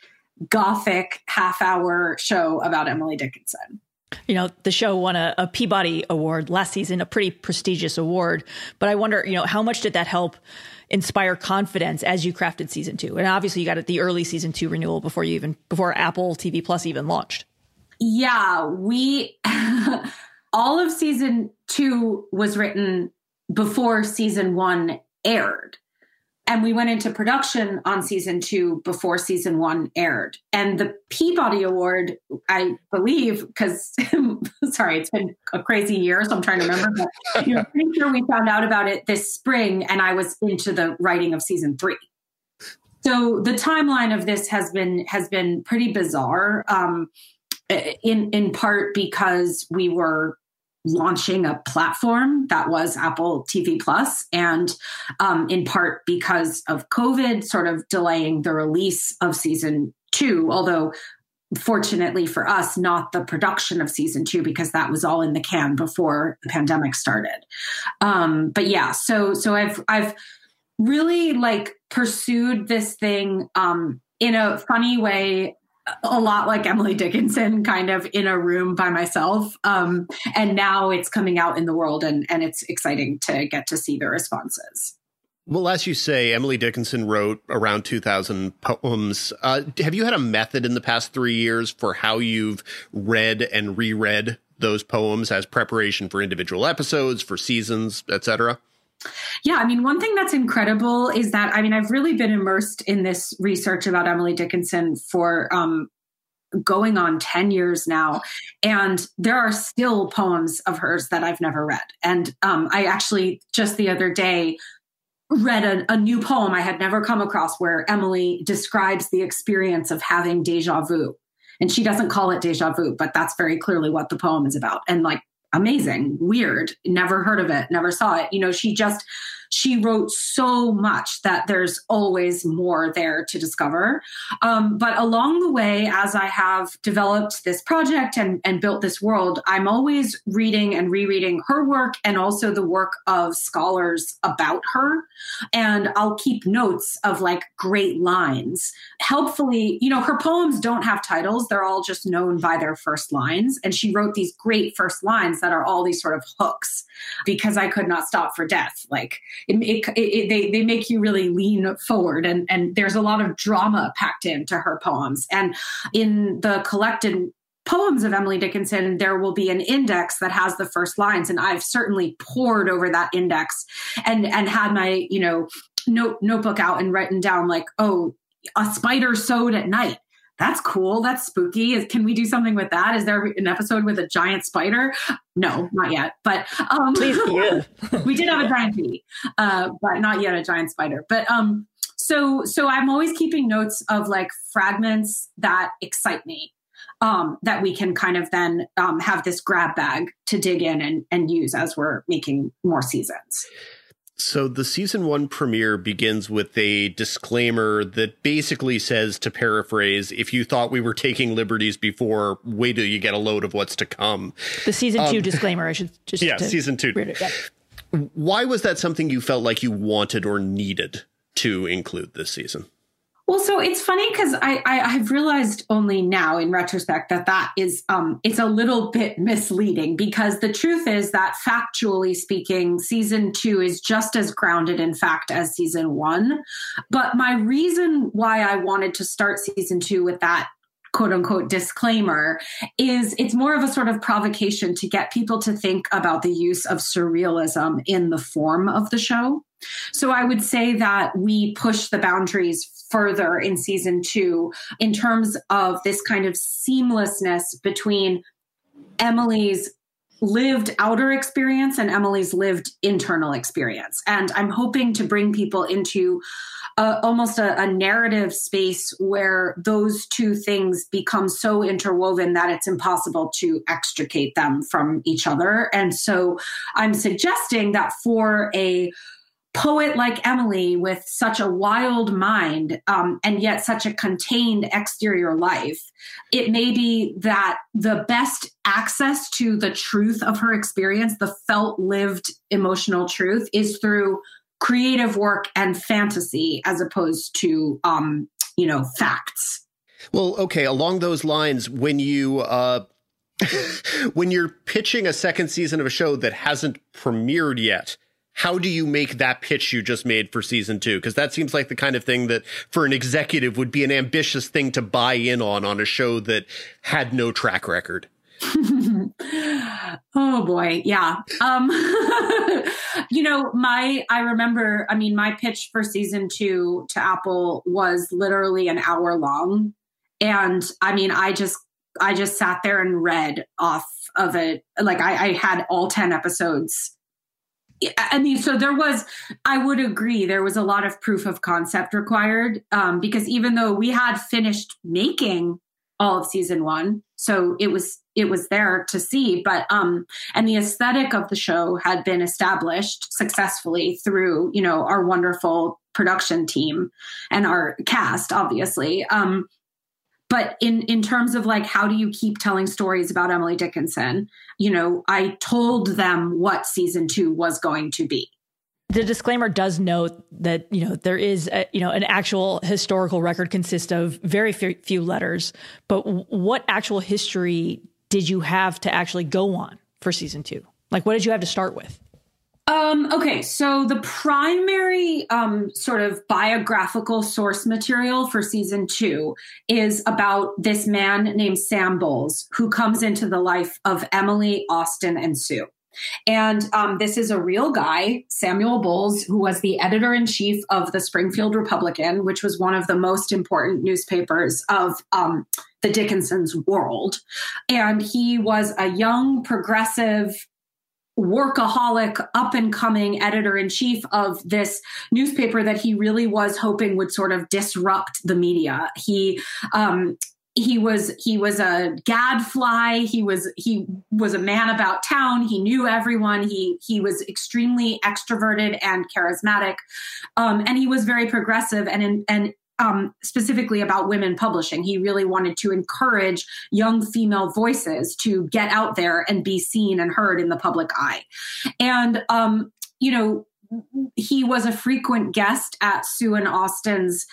gothic half-hour show about Emily Dickinson. The show won a Peabody Award last season, a pretty prestigious award. But I wonder, how much did that help inspire confidence as you crafted season 2? And obviously you got the early season 2 renewal before Apple TV Plus even launched. Yeah, all of season 2 was written before season 1 aired. And we went into production on season 2 before season 1 aired. And the Peabody Award, I believe, because, sorry, it's been a crazy year, so I'm trying to remember. But I'm pretty sure we found out about it this spring, and I was into the writing of season 3. So the timeline of this has been pretty bizarre, in part because we were launching a platform that was Apple TV Plus, and in part because of COVID sort of delaying the release of season 2, although fortunately for us, not the production of season 2, because that was all in the can before the pandemic started. So I've really pursued this thing in a funny way, a lot like Emily Dickinson, kind of in a room by myself. And now it's coming out in the world, and it's exciting to get to see the responses. Well, as you say, Emily Dickinson wrote around 2,000 poems. Have you had a method in the past 3 years for how you've read and reread those poems as preparation for individual episodes, for seasons, etc.? Yeah, one thing that's incredible is that, I've really been immersed in this research about Emily Dickinson for going on 10 years now. And there are still poems of hers that I've never read. And I actually just the other day read a new poem I had never come across where Emily describes the experience of having deja vu. And she doesn't call it deja vu, but that's very clearly what the poem is about. And amazing, weird, never heard of it, never saw it. She just She wrote so much that there's always more there to discover. But along the way, as I have developed this project and built this world, I'm always reading and rereading her work and also the work of scholars about her. And I'll keep notes of like great lines. Helpfully, you know, her poems don't have titles. They're all just known by their first lines. And she wrote these great first lines that are all these sort of hooks, because I could not stop for death. Like they make you really lean forward, and there's a lot of drama packed into her poems. And in the collected poems of Emily Dickinson, there will be an index that has the first lines. And I've certainly pored over that index and had my, you know, notebook out and written down like, oh, a spider sewed at night. That's cool. That's spooky. Can we do something with that? Is there an episode with a giant spider? No, not yet. But please, yeah. We did have a giant bee, but not yet a giant spider. But so I'm always keeping notes of like fragments that excite me, that we can kind of then have this grab bag to dig in and use as we're making more seasons. So the season one premiere begins with a disclaimer that basically says, to paraphrase, if you thought we were taking liberties before, wait till you get a load of what's to come. The season two disclaimer, I should just... Yeah, season two. Yeah. Why was that something you felt like you wanted or needed to include this season? Well, so it's funny because I've realized only now in retrospect that is it's a little bit misleading, because the truth is that factually speaking, season two is just as grounded in fact as season one. But my reason why I wanted to start season two with that quote unquote disclaimer is it's more of a sort of provocation to get people to think about the use of surrealism in the form of the show. So I would say that we push the boundaries further in season two in terms of this kind of seamlessness between Emily's lived outer experience and Emily's lived internal experience. And I'm hoping to bring people into almost a narrative space where those two things become so interwoven that it's impossible to extricate them from each other. And so I'm suggesting that for a poet like Emily with such a wild mind and yet such a contained exterior life, it may be that the best access to the truth of her experience, the felt lived emotional truth, is through creative work and fantasy as opposed to, facts. Well, OK, along those lines, when you when you're pitching a second season of a show that hasn't premiered yet, how do you make that pitch you just made for season two? Because that seems like the kind of thing that for an executive would be an ambitious thing to buy in on a show that had no track record. Oh, boy. Yeah. My pitch for season two to Apple was literally an hour long. And I just sat there and read off of it. Like I had all 10 episodes. I mean, so I would agree, there was a lot of proof of concept required, because even though we had finished making all of season one, so it was there to see, but, and the aesthetic of the show had been established successfully through, our wonderful production team and our cast, obviously. But in terms of like, how do you keep telling stories about Emily Dickinson? I told them what season two was going to be. The disclaimer does note that, there is, an actual historical record consists of very few letters. But what actual history did you have to actually go on for season two? Like, what did you have to start with? Okay, so the primary sort of biographical source material for season two is about this man named Sam Bowles, who comes into the life of Emily, Austin, and Sue. And this is a real guy, Samuel Bowles, who was the editor-in-chief of the Springfield Republican, which was one of the most important newspapers of the Dickinson's world. And he was a young, progressive, workaholic, up-and-coming editor-in-chief of this newspaper that he really was hoping would sort of disrupt the media. He He was a gadfly. He was a man about town. He knew everyone. He was extremely extroverted and charismatic, and he was very progressive and specifically about women publishing. He really wanted to encourage young female voices to get out there and be seen and heard in the public eye. And he was a frequent guest at Sue and Austin's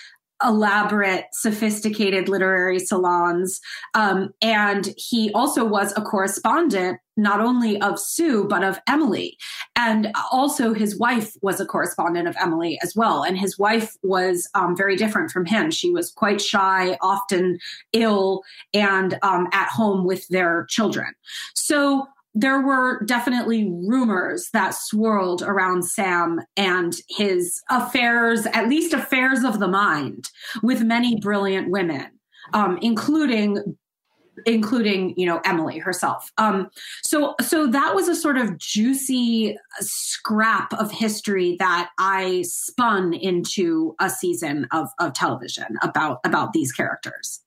elaborate, sophisticated literary salons. And he also was a correspondent, not only of Sue, but of Emily. And also his wife was a correspondent of Emily as well. And his wife was very different from him. She was quite shy, often ill, and at home with their children. So there were definitely rumors that swirled around Sam and his affairs, at least affairs of the mind, with many brilliant women, including Emily herself. So that was a sort of juicy scrap of history that I spun into a season of television about these characters.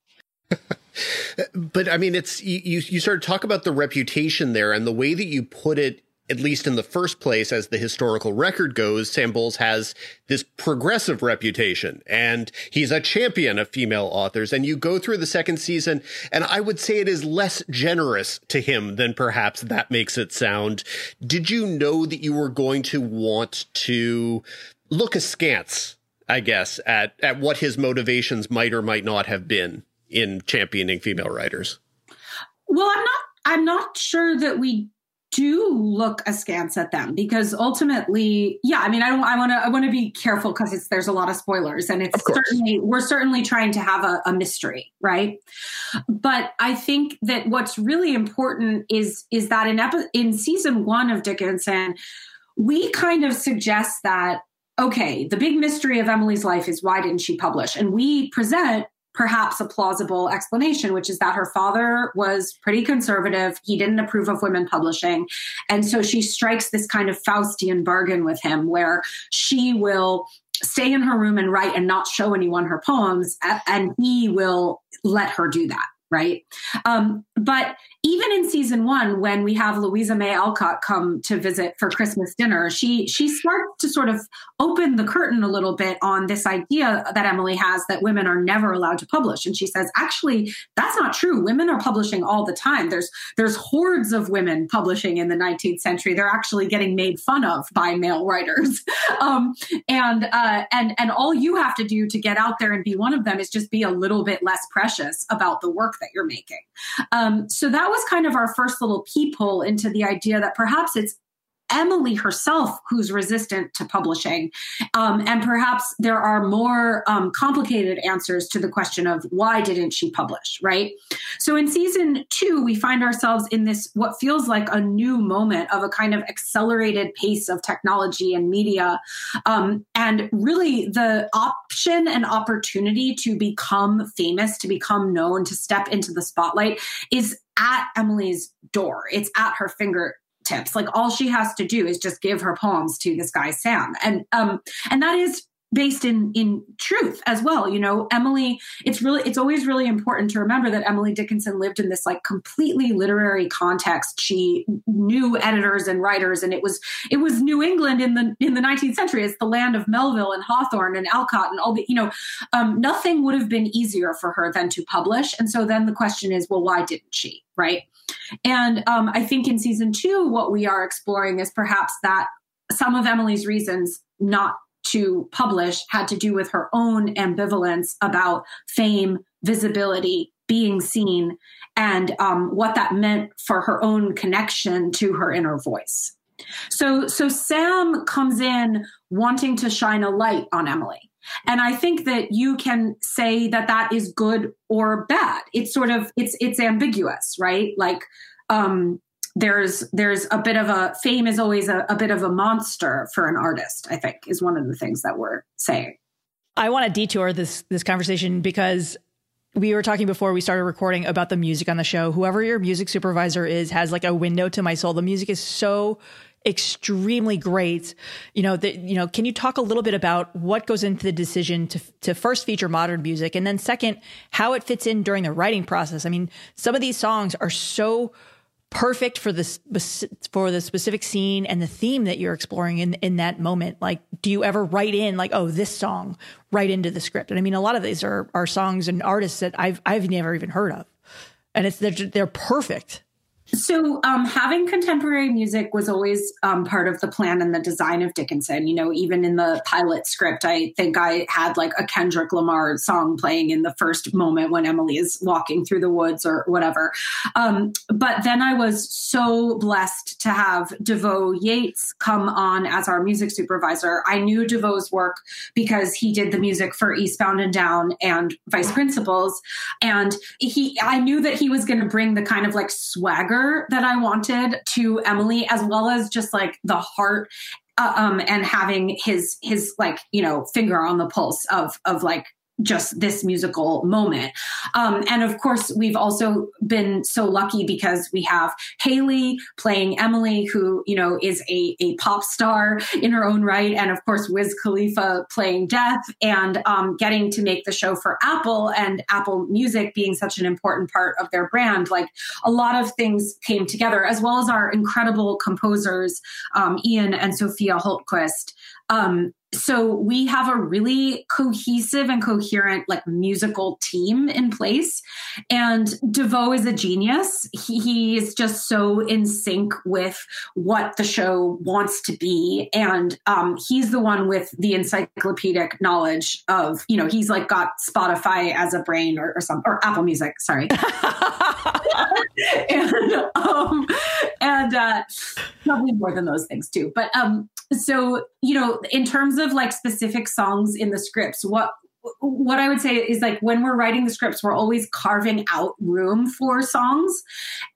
But I mean, it's you sort of talk about the reputation there, and the way that you put it, at least in the first place, as the historical record goes, Sam Bowles has this progressive reputation and he's a champion of female authors. And you go through the second season, and I would say it is less generous to him than perhaps that makes it sound. Did you know that you were going to want to look askance, I guess, at what his motivations might or might not have been in championing female writers? Well, I'm not sure that we do look askance at them, because ultimately, yeah, I mean, I want to be careful because there's a lot of spoilers, and it's we're certainly trying to have a mystery, right? But I think that what's really important is that in season one of Dickinson, we kind of suggest that, okay, the big mystery of Emily's life is why didn't she publish? And we present perhaps a plausible explanation, which is that her father was pretty conservative. He didn't approve of women publishing. And so she strikes this kind of Faustian bargain with him, where she will stay in her room and write and not show anyone her poems, and he will let her do that, right? But even in season one, when we have Louisa May Alcott come to visit for Christmas dinner, she starts to sort of open the curtain a little bit on this idea that Emily has that women are never allowed to publish. And she says, actually, that's not true. Women are publishing all the time. There's hordes of women publishing in the 19th century. They're actually getting made fun of by male writers. And all you have to do to get out there and be one of them is just be a little bit less precious about the work that you're making. So that was kind of our first little peephole into the idea that perhaps it's Emily herself who's resistant to publishing. And perhaps there are more complicated answers to the question of why didn't she publish, right? So in season two, we find ourselves in this, what feels like a new moment of a kind of accelerated pace of technology and media. And really the option and opportunity to become famous, to become known, to step into the spotlight is at Emily's door. It's at her fingertips. Like, all she has to do is just give her poems to this guy, Sam. And that is based in truth as well. Emily, it's always really important to remember that Emily Dickinson lived in this like completely literary context. She knew editors and writers, and it was New England in the 19th century. It's the land of Melville and Hawthorne and Alcott and all the, nothing would have been easier for her than to publish. And so then the question is, well, why didn't she? Right. And I think in season two, what we are exploring is perhaps that some of Emily's reasons not to publish had to do with her own ambivalence about fame, visibility, being seen, and what that meant for her own connection to her inner voice. So Sam comes in wanting to shine a light on Emily. And I think that you can say that is good or bad. It's sort of, it's ambiguous, right? Like, there's a bit of a, fame is always a bit of a monster for an artist, I think, is one of the things that we're saying. I want to detour this conversation because we were talking before we started recording about the music on the show. Whoever your music supervisor is has like a window to my soul. The music is so extremely great. You know, can you talk a little bit about what goes into the decision to first feature modern music, and then second, how it fits in during the writing process? I mean, some of these songs are so perfect for the specific scene and the theme that you're exploring in that moment. Like, do you ever write in like, oh, this song right into the script? And I mean, a lot of these are songs and artists that I've never even heard of, and they're perfect. So having contemporary music was always part of the plan and the design of Dickinson. You know, even in the pilot script, I think I had like a Kendrick Lamar song playing in the first moment when Emily is walking through the woods or whatever. But then I was so blessed to have DeVoe Yates come on as our music supervisor. I knew DeVoe's work because he did the music for Eastbound and Down and Vice Principals. And I knew that he was going to bring the kind of like swagger that I wanted to Emily, as well as just like the heart and having his like, you know, finger on the pulse of like just this musical moment. And of course, we've also been so lucky because we have Haley playing Emily, who, you know, is a pop star in her own right. And of course, Wiz Khalifa playing Death, and getting to make the show for Apple, and Apple Music being such an important part of their brand. Like, a lot of things came together, as well as our incredible composers, Ian and Sophia Holtquist. So we have a really cohesive and coherent like musical team in place. And DeVoe is a genius. He is just so in sync with what the show wants to be. And he's the one with the encyclopedic knowledge of, you know, he's like got Spotify as a brain or Apple Music, sorry. and probably more than those things too. But so, you know, in terms of like specific songs in the scripts, what I would say is like when we're writing the scripts, we're always carving out room for songs.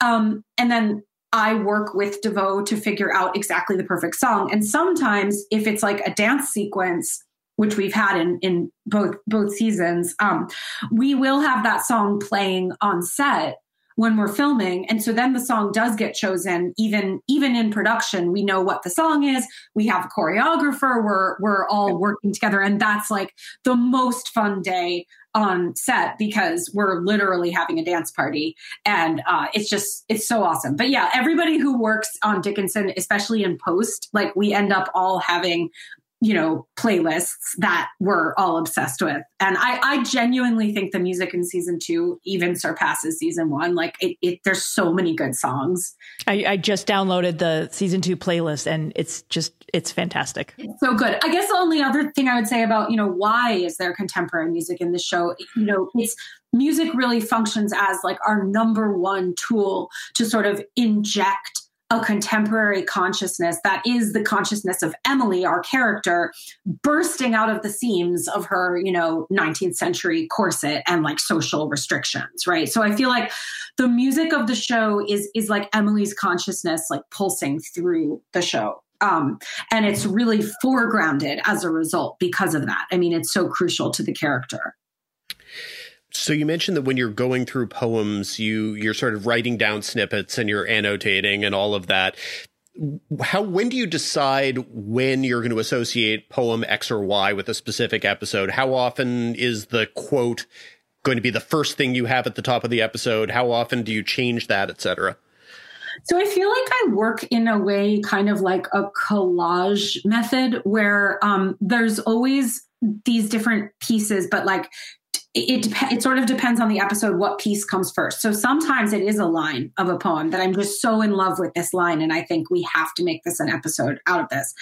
And then I work with DeVoe to figure out exactly the perfect song. And sometimes if it's like a dance sequence, which we've had in both seasons, we will have that song playing on set when we're filming. And so then the song does get chosen, even in production. We know what the song is. We have a choreographer. We're all working together. And that's like the most fun day on set, because we're literally having a dance party. And it's so awesome. But yeah, everybody who works on Dickinson, especially in post, like we end up all having, you know, playlists that we're all obsessed with. And I genuinely think the music in season 2 even surpasses season 1. Like there's so many good songs. I just downloaded the season 2 playlist, and it's fantastic. It's so good. I guess the only other thing I would say about, you know, why is there contemporary music in the show? You know, it's music really functions as like our number one tool to sort of inject a contemporary consciousness that is the consciousness of Emily, our character, bursting out of the seams of her, you know, 19th century corset and like social restrictions, right? So I feel like the music of the show is like Emily's consciousness like pulsing through the show. And it's really foregrounded as a result because of that. I mean, it's so crucial to the character. So you mentioned that when you're going through poems, you're sort of writing down snippets and you're annotating and all of that. When do you decide when you're going to associate poem X or Y with a specific episode? How often is the quote going to be the first thing you have at the top of the episode? How often do you change that, et cetera? So I feel like I work in a way kind of like a collage method where there's always these different pieces, but like it sort of depends on the episode what piece comes first. So sometimes it is a line of a poem that I'm just so in love with this line, and I think we have to make this an episode out of this.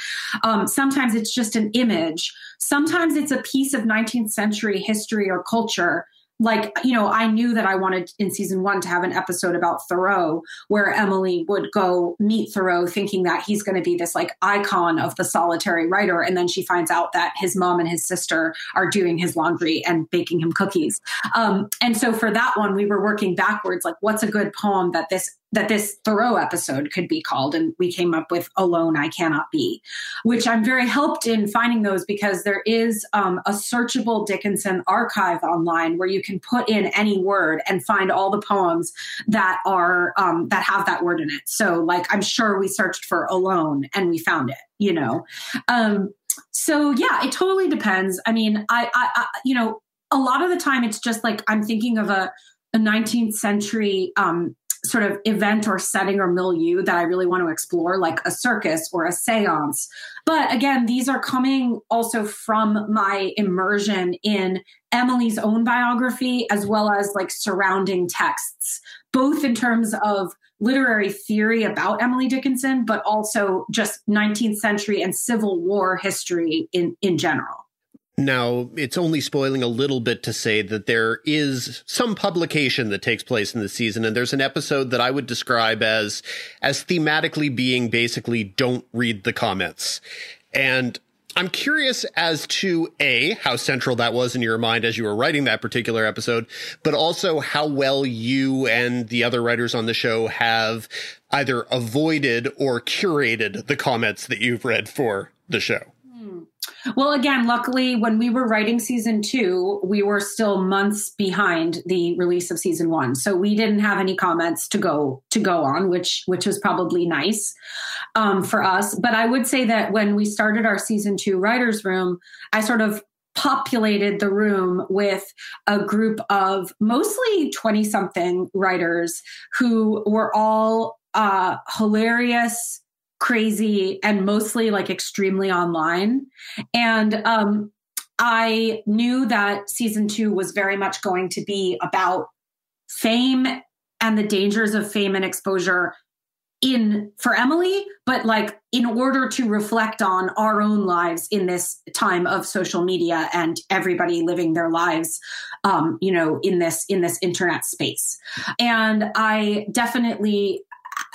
Sometimes it's just an image. Sometimes it's a piece of 19th century history or culture. Like, you know, I knew that I wanted in season 1 to have an episode about Thoreau, where Emily would go meet Thoreau thinking that he's going to be this like icon of the solitary writer. And then she finds out that his mom and his sister are doing his laundry and baking him cookies. And so for that one, we were working backwards, like what's a good poem that this that this Thoreau episode could be called. And we came up with Alone I Cannot Be, which I'm very helped in finding those because there is a searchable Dickinson archive online where you can put in any word and find all the poems that are, that have that word in it. So like, I'm sure we searched for alone and we found it, you know? So yeah, it totally depends. I mean, I you know, a lot of the time it's just like, I'm thinking of a 19th century, sort of event or setting or milieu that I really want to explore, like a circus or a seance. But again, these are coming also from my immersion in Emily's own biography, as well as like surrounding texts, both in terms of literary theory about Emily Dickinson, but also just 19th century and Civil War history in general. Now, it's only spoiling a little bit to say that there is some publication that takes place in the season, and there's an episode that I would describe as thematically being basically don't read the comments. And I'm curious as to, A, how central that was in your mind as you were writing that particular episode, but also how well you and the other writers on the show have either avoided or curated the comments that you've read for the show. Well, again, luckily, when we were writing season 2, we were still months behind the release of season 1. So we didn't have any comments to go on, which was probably nice for us. But I would say that when we started our season 2 writer's room, I sort of populated the room with a group of mostly 20-something writers who were all hilarious, crazy, and mostly like extremely online. And I knew that season 2 was very much going to be about fame and the dangers of fame and exposure for Emily, but like in order to reflect on our own lives in this time of social media and everybody living their lives, you know, in this internet space. And I definitely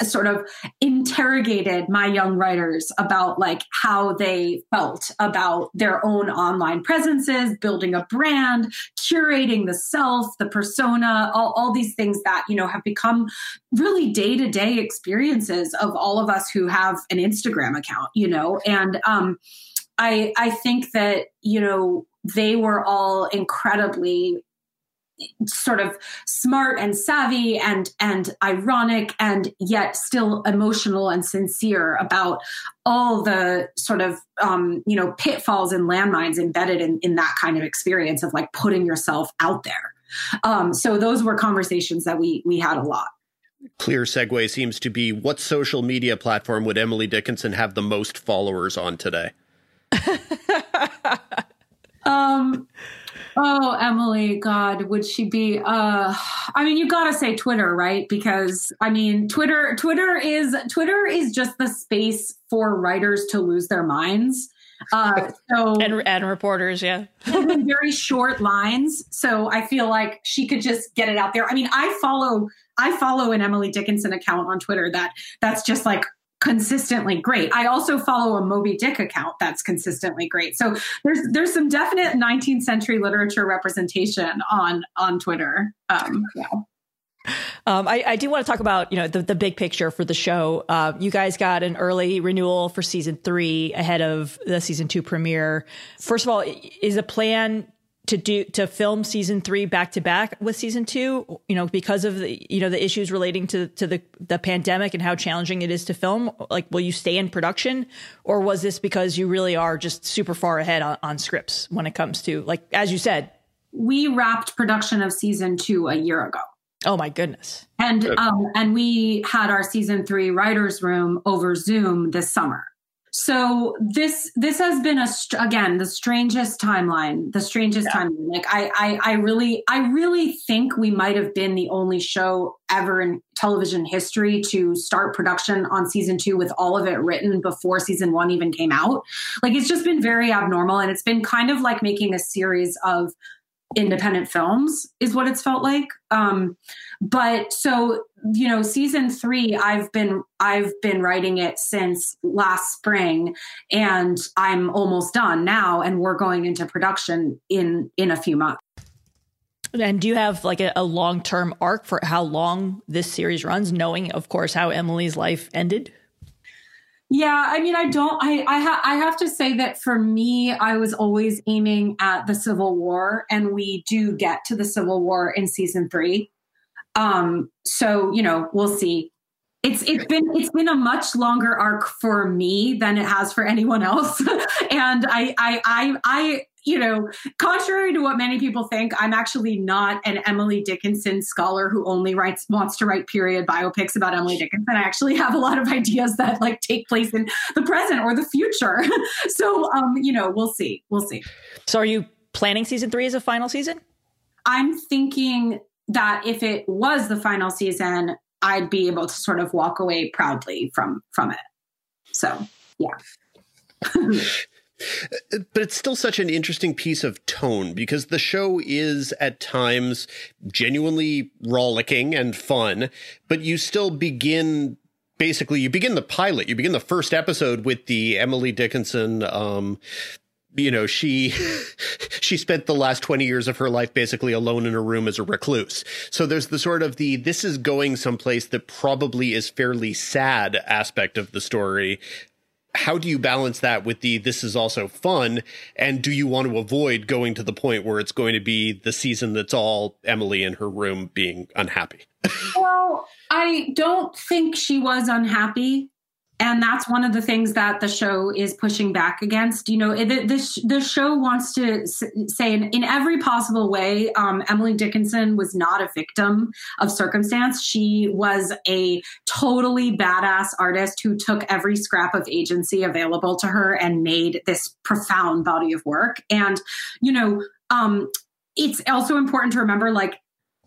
sort of interrogated my young writers about like how they felt about their own online presences, building a brand, curating the self, the persona, all these things that, you know, have become really day-to-day experiences of all of us who have an Instagram account, you know? And I think that, you know, they were all incredibly sort of smart and savvy and ironic and yet still emotional and sincere about all the sort of, you know, pitfalls and landmines embedded in that kind of experience of like putting yourself out there. So those were conversations that we had a lot. Clear segue seems to be, what social media platform would Emily Dickinson have the most followers on today? Oh, Emily, God, would she be, I mean, you gotta say Twitter, right? Because I mean, Twitter is just the space for writers to lose their minds. And reporters, yeah. And very short lines. So I feel like she could just get it out there. I mean, I follow an Emily Dickinson account on Twitter that's just like consistently great. I also follow a Moby Dick account that's consistently great. So there's some definite 19th century literature representation on Twitter. Yeah. I do want to talk about, you know, the big picture for the show. You guys got an early renewal for season 3 ahead of the season 2 premiere. First of all, is the plan to film season 3 back to back with season 2, you know, because of the, you know, the issues relating to the pandemic and how challenging it is to film? Like, will you stay in production, or was this because you really are just super far ahead on scripts when it comes to, like, as you said, we wrapped production of season 2 a year ago. Oh my goodness. And we had our season 3 writer's room over Zoom this summer. So this has been again, the strangest timeline. Timeline. Like I really think we might've been the only show ever in television history to start production on season 2 with all of it written before season 1 even came out. Like, it's just been very abnormal, and it's been kind of like making a series of independent films is what it's felt like. But so, you know, season 3, I've been writing it since last spring, and I'm almost done now, and we're going into production in a few months. And do you have like a long-term arc for how long this series runs, knowing, of course, how Emily's life ended? Yeah, I mean, I have to say that for me, I was always aiming at the Civil War, and we do get to the Civil War in season 3. So, you know, we'll see. It's been a much longer arc for me than it has for anyone else. And I, you know, contrary to what many people think, I'm actually not an Emily Dickinson scholar who only wants to write period biopics about Emily Dickinson. I actually have a lot of ideas that like take place in the present or the future. So, you know, we'll see. So are you planning season 3 as a final season? I'm thinking that if it was the final season, I'd be able to sort of walk away proudly from it. So, yeah. But it's still such an interesting piece of tone, because the show is at times genuinely rollicking and fun, but you still begin... Basically, you begin the pilot, you begin the first episode with the Emily Dickinson... you know, she spent the last 20 years of her life basically alone in a room as a recluse. So there's the sort of this is going someplace that probably is fairly sad aspect of the story. How do you balance that with this is also fun? And do you want to avoid going to the point where it's going to be the season that's all Emily in her room being unhappy? Well, I don't think she was unhappy. And that's one of the things that the show is pushing back against. You know, the show wants to say in every possible way, Emily Dickinson was not a victim of circumstance. She was a totally badass artist who took every scrap of agency available to her and made this profound body of work. And, you know, it's also important to remember, like,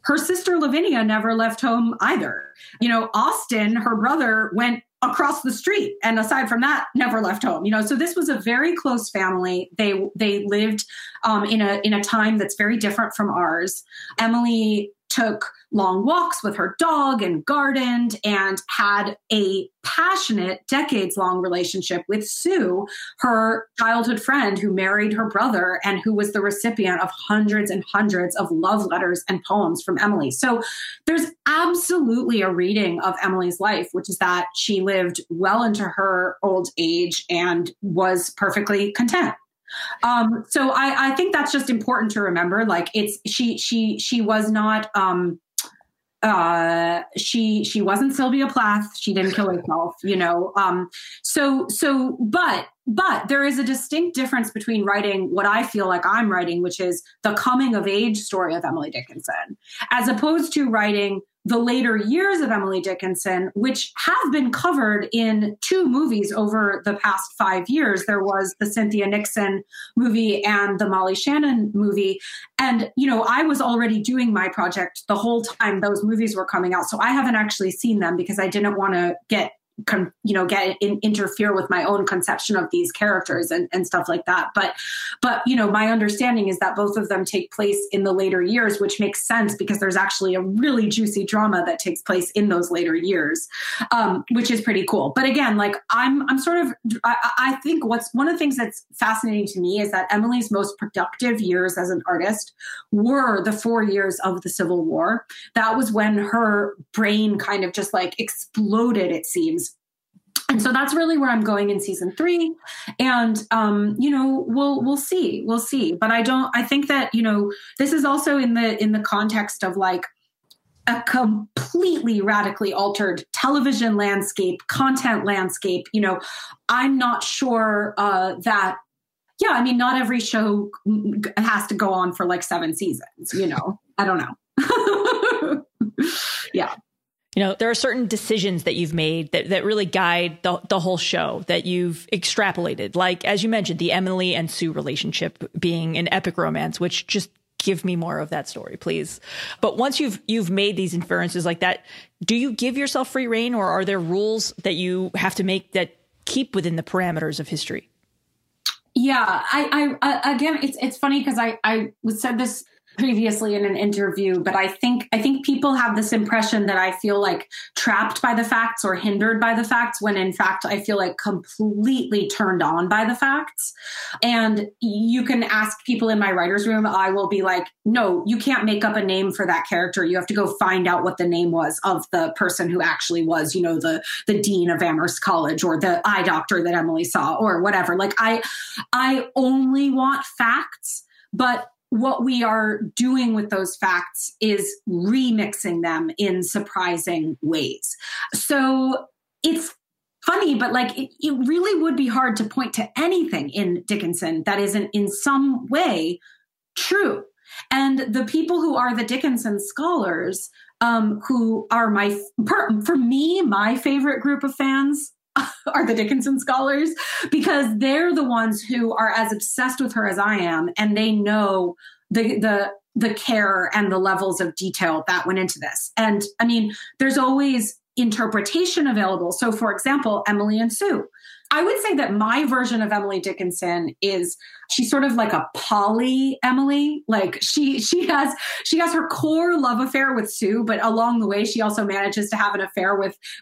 her sister Lavinia never left home either. You know, Austin, her brother, went across the street, and aside from that, never left home. You know, so this was a very close family. They lived in a time that's very different from ours. Emily took long walks with her dog and gardened, and had a passionate, decades-long relationship with Sue, her childhood friend who married her brother and who was the recipient of hundreds and hundreds of love letters and poems from Emily. So there's absolutely a reading of Emily's life, which is that she lived well into her old age and was perfectly content. So I think that's just important to remember. Like, she was not, she wasn't Sylvia Plath. She didn't kill herself, you know? But there is a distinct difference between writing what I feel like I'm writing, which is the coming of age story of Emily Dickinson, as opposed to writing the later years of Emily Dickinson, which have been covered in 2 movies over the past 5 years. There was the Cynthia Nixon movie and the Molly Shannon movie. And, you know, I was already doing my project the whole time those movies were coming out. So I haven't actually seen them because I didn't want to interfere with my own conception of these characters and stuff like that. But, you know, my understanding is that both of them take place in the later years, which makes sense because there's actually a really juicy drama that takes place in those later years, which is pretty cool. But again, like I think what's one of the things that's fascinating to me is that Emily's most productive years as an artist were the 4 years of the Civil War. That was when her brain kind of just like exploded, it seems. And so that's really where I'm going in season 3. And, you know, we'll see. But I think that, you know, this is also in the context of like a completely radically altered television landscape, content landscape. You know, I'm not sure that. Yeah, I mean, not every show has to go on for like 7 seasons, you know, I don't know. Yeah. You know, there are certain decisions that you've made that really guide the whole show that you've extrapolated. Like, as you mentioned, the Emily and Sue relationship being an epic romance, which just give me more of that story, please. But once you've made these inferences like that, do you give yourself free rein, or are there rules that you have to make that keep within the parameters of history? Yeah, I again, it's funny because I said this previously in an interview, but I think people have this impression that I feel like trapped by the facts or hindered by the facts, when in fact I feel like completely turned on by the facts. And you can ask people in my writer's room, I will be like, no, you can't make up a name for that character. You have to go find out what the name was of the person who actually was, you know, the dean of Amherst College or the eye doctor that Emily saw or whatever. Like I only want facts, but what we are doing with those facts is remixing them in surprising ways. So it's funny, but like it really would be hard to point to anything in Dickinson that isn't in some way true. And the people who are the Dickinson scholars, who are my favorite group of fans, are the Dickinson scholars, because they're the ones who are as obsessed with her as I am. And they know the care and the levels of detail that went into this. And I mean, there's always interpretation available. So for example, Emily and Sue, I would say that my version of Emily Dickinson is she's sort of like a poly Emily. Like she has her core love affair with Sue, but along the way, she also manages to have an affair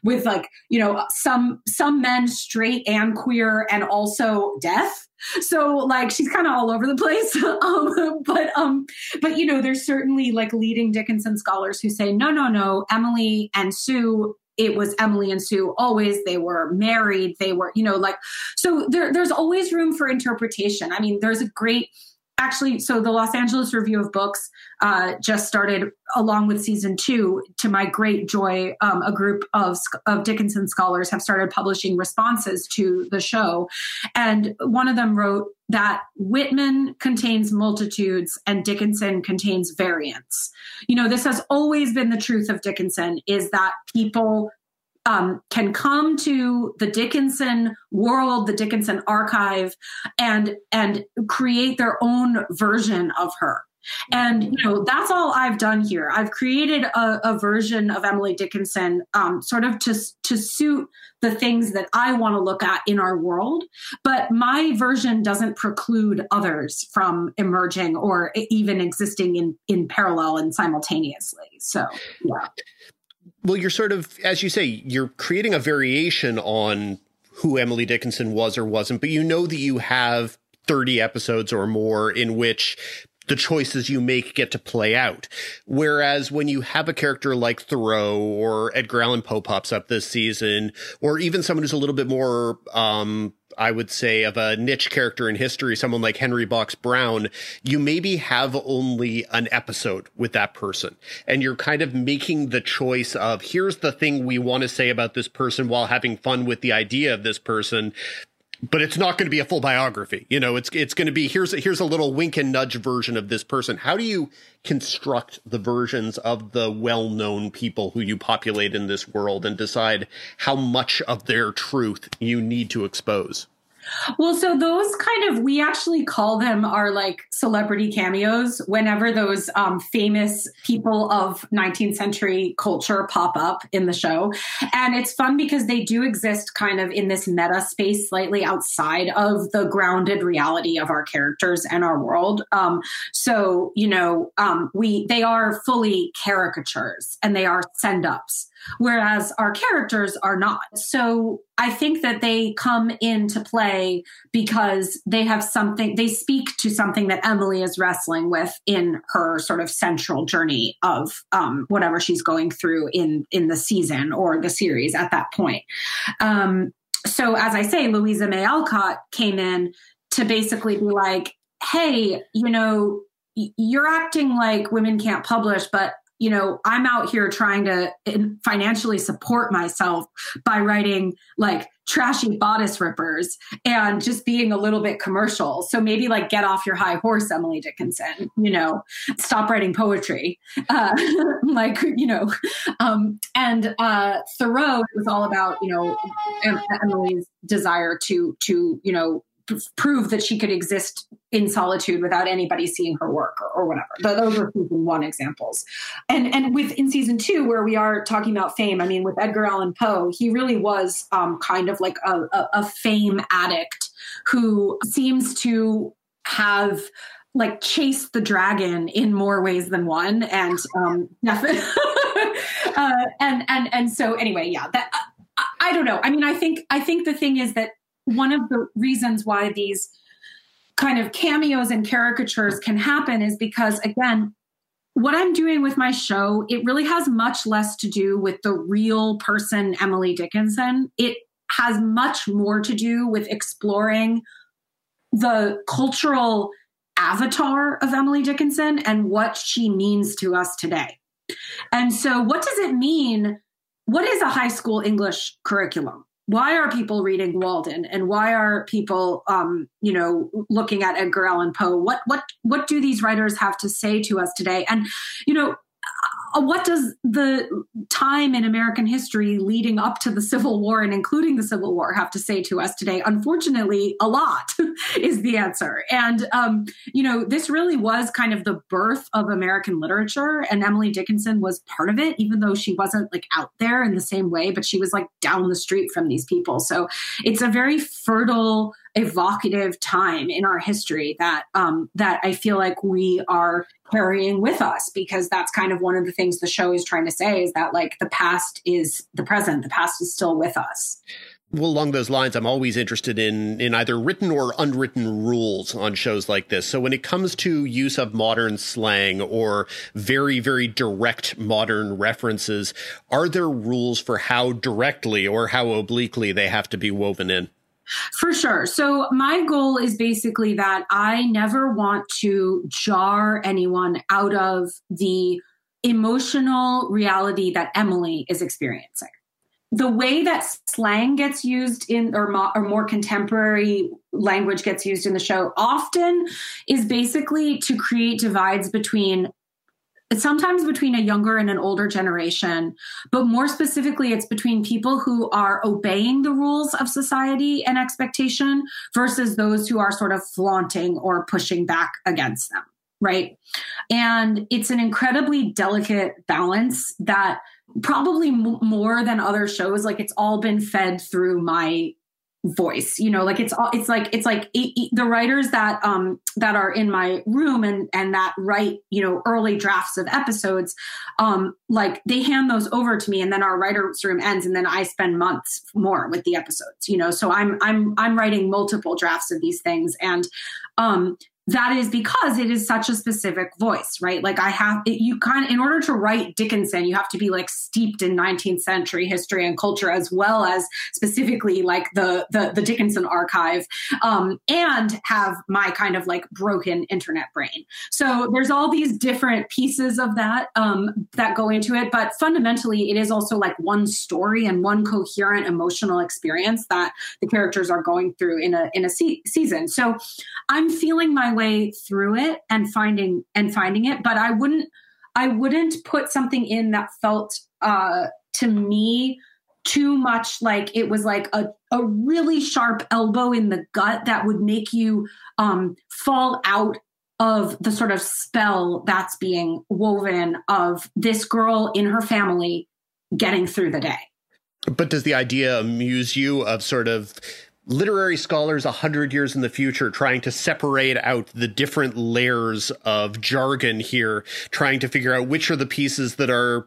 with like, you know, some men, straight and queer, and also deaf. So like, she's kind of all over the place. But you know, there's certainly like leading Dickinson scholars who say, no, Emily and Sue, it was Emily and Sue always. They were married. They were, you know, like, so there's always room for interpretation. I mean, there's a great, actually, so the Los Angeles Review of Books just started, along with season 2, to my great joy, a group of Dickinson scholars have started publishing responses to the show. And one of them wrote that Whitman contains multitudes and Dickinson contains variants. You know, this has always been the truth of Dickinson, is that people can come to the Dickinson world, the Dickinson archive, and create their own version of her. And, you know, that's all I've done here. I've created a version of Emily Dickinson, sort of to suit the things that I want to look at in our world. But my version doesn't preclude others from emerging or even existing in parallel and simultaneously. So, yeah. Well, you're sort of, as you say, you're creating a variation on who Emily Dickinson was or wasn't, but you know that you have 30 episodes or more in which the choices you make get to play out. Whereas when you have a character like Thoreau or Edgar Allan Poe pops up this season, or even someone who's a little bit more, I would say, of a niche character in history, someone like Henry Box Brown, you maybe have only an episode with that person. And you're kind of making the choice of, here's the thing we want to say about this person while having fun with the idea of this person. But it's not going to be a full biography. You know, it's going to be, here's a little wink and nudge version of this person. How do you construct the versions of the well-known people who you populate in this world and decide how much of their truth you need to expose? Well, so those kind of, we actually call them our like celebrity cameos whenever those famous people of 19th century culture pop up in the show. And it's fun because they do exist kind of in this meta space, slightly outside of the grounded reality of our characters and our world. So, you know, they are fully caricatures and they are send-ups, whereas our characters are not. So I think that they come into play because they have something, they speak to something that Emily is wrestling with in her sort of central journey of whatever she's going through in the season or the series at that point. So as I say, Louisa May Alcott came in to basically be like, hey, you know, you're acting like women can't publish, but you know, I'm out here trying to financially support myself by writing like trashy bodice rippers and just being a little bit commercial. So maybe like get off your high horse, Emily Dickinson, you know, stop writing poetry. Like, you know, and Thoreau was all about, you know, Emily's desire to, you know, prove that she could exist in solitude without anybody seeing her work or whatever. But those are season 1 examples. And in season 2, where we are talking about fame, I mean, with Edgar Allan Poe, he really was kind of like a fame addict who seems to have like chased the dragon in more ways than one. And definitely, and so anyway, yeah, that I don't know. I mean, I think the thing is that one of the reasons why these kind of cameos and caricatures can happen is because, again, what I'm doing with my show, it really has much less to do with the real person, Emily Dickinson. It has much more to do with exploring the cultural avatar of Emily Dickinson and what she means to us today. And so what does it mean? What is a high school English curriculum? Why are people reading Walden, and why are people, looking at Edgar Allan Poe? What do these writers have to say to us today? And, what does the time in American history leading up to the Civil War and including the Civil War have to say to us today? Unfortunately, a lot is the answer. And, this really was kind of the birth of American literature, and Emily Dickinson was part of it, even though she wasn't like out there in the same way, but she was like down the street from these people. So it's a very fertile, evocative time in our history that that I feel like we are carrying with us, because that's kind of one of the things the show is trying to say, is that like the past is the present, the past is still with us. Well, along those lines, I'm always interested in either written or unwritten rules on shows like this. So when it comes to use of modern slang or very, very direct modern references, are there rules for how directly or how obliquely they have to be woven in? For sure. So my goal is basically that I never want to jar anyone out of the emotional reality that Emily is experiencing. The way that slang gets used in, or more contemporary language gets used in the show often, is basically to create divides sometimes between a younger and an older generation, but more specifically, it's between people who are obeying the rules of society and expectation versus those who are sort of flaunting or pushing back against them, right? And it's an incredibly delicate balance that probably more than other shows, like it's all been fed through my voice, the writers that are in my room and that write, early drafts of episodes, they hand those over to me, and then our writer's room ends, and then I spend months more with the episodes, so I'm writing multiple drafts of these things. And, that is because it is such a specific voice, right? Like in order to write Dickinson, you have to be like steeped in 19th century history and culture, as well as specifically like the Dickinson archive, and have my kind of like broken internet brain. So there's all these different pieces of that, that go into it. But fundamentally, it is also like one story and one coherent emotional experience that the characters are going through in a season. So I'm feeling my way through it and finding it, but I wouldn't put something in that felt to me too much like it was like a really sharp elbow in the gut that would make you fall out of the sort of spell that's being woven of this girl in her family getting through the day. But does the idea amuse you of sort of literary scholars 100 years in the future trying to separate out the different layers of jargon here, trying to figure out which are the pieces that are,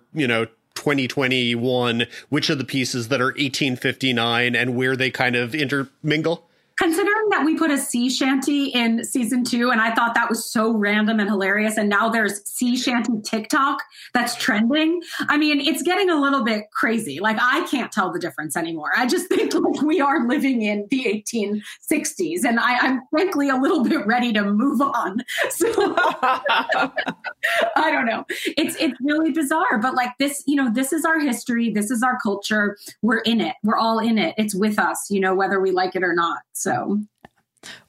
2021, which are the pieces that are 1859, and where they kind of intermingle? Considering that we put a sea shanty in season 2, and I thought that was so random and hilarious, and now there's sea shanty TikTok that's trending. I mean, it's getting a little bit crazy. Like, I can't tell the difference anymore. I just think like we are living in the 1860s, and I'm frankly a little bit ready to move on. So I don't know. It's really bizarre, but like this, this is our history. This is our culture. We're in it. We're all in it. It's with us, whether we like it or not. So,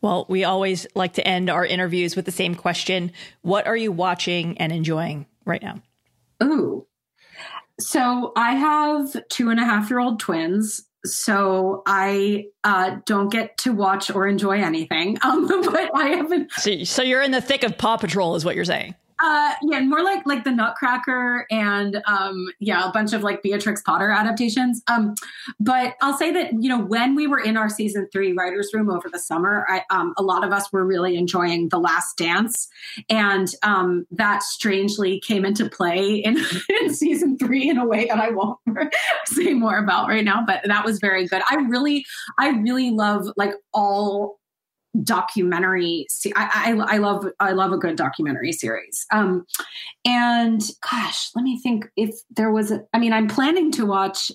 well, we always like to end our interviews with the same question. What are you watching and enjoying right now? Ooh. So I have 2.5-year-old twins, so I don't get to watch or enjoy anything. But I haven't. So you're in the thick of Paw Patrol is what you're saying. Yeah, more like the Nutcracker and, a bunch of like Beatrix Potter adaptations. But I'll say that, you know, when we were in our season 3 writer's room over the summer, a lot of us were really enjoying The Last Dance. And that strangely came into play in season 3 in a way that I won't say more about right now, but that was very good. I really love like all documentary. I love a good documentary series. And gosh, let me think if there was, I'm planning to watch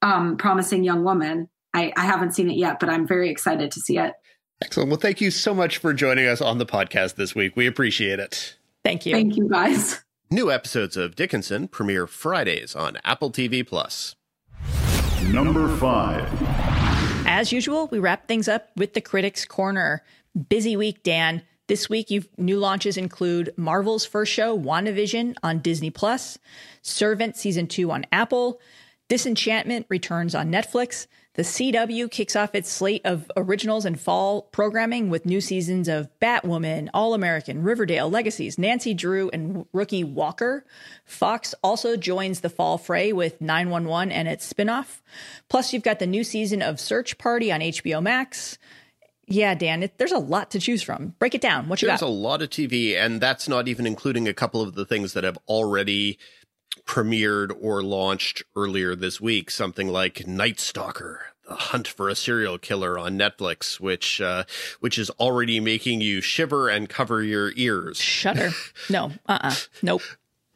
Promising Young Woman. I haven't seen it yet, but I'm very excited to see it. Excellent. Well, thank you so much for joining us on the podcast this week. We appreciate it. Thank you. Thank you guys. New episodes of Dickinson premiere Fridays on Apple TV+. Number 5. As usual, we wrap things up with the Critics Corner. Busy week, Dan. This week, new launches include Marvel's first show, WandaVision, on Disney+, Servant Season 2 on Apple, Disenchantment returns on Netflix, The CW kicks off its slate of originals and fall programming with new seasons of Batwoman, All-American, Riverdale, Legacies, Nancy Drew, and rookie Walker. Fox also joins the fall fray with 911 and its spinoff. Plus, you've got the new season of Search Party on HBO Max. Yeah, Dan, there's a lot to choose from. Break it down. What you got? There's a lot of TV, and that's not even including a couple of the things that have already premiered or launched earlier this week, something like Night Stalker, The Hunt for a Serial Killer on Netflix, which is already making you shiver and cover your ears. Shudder. No. Nope.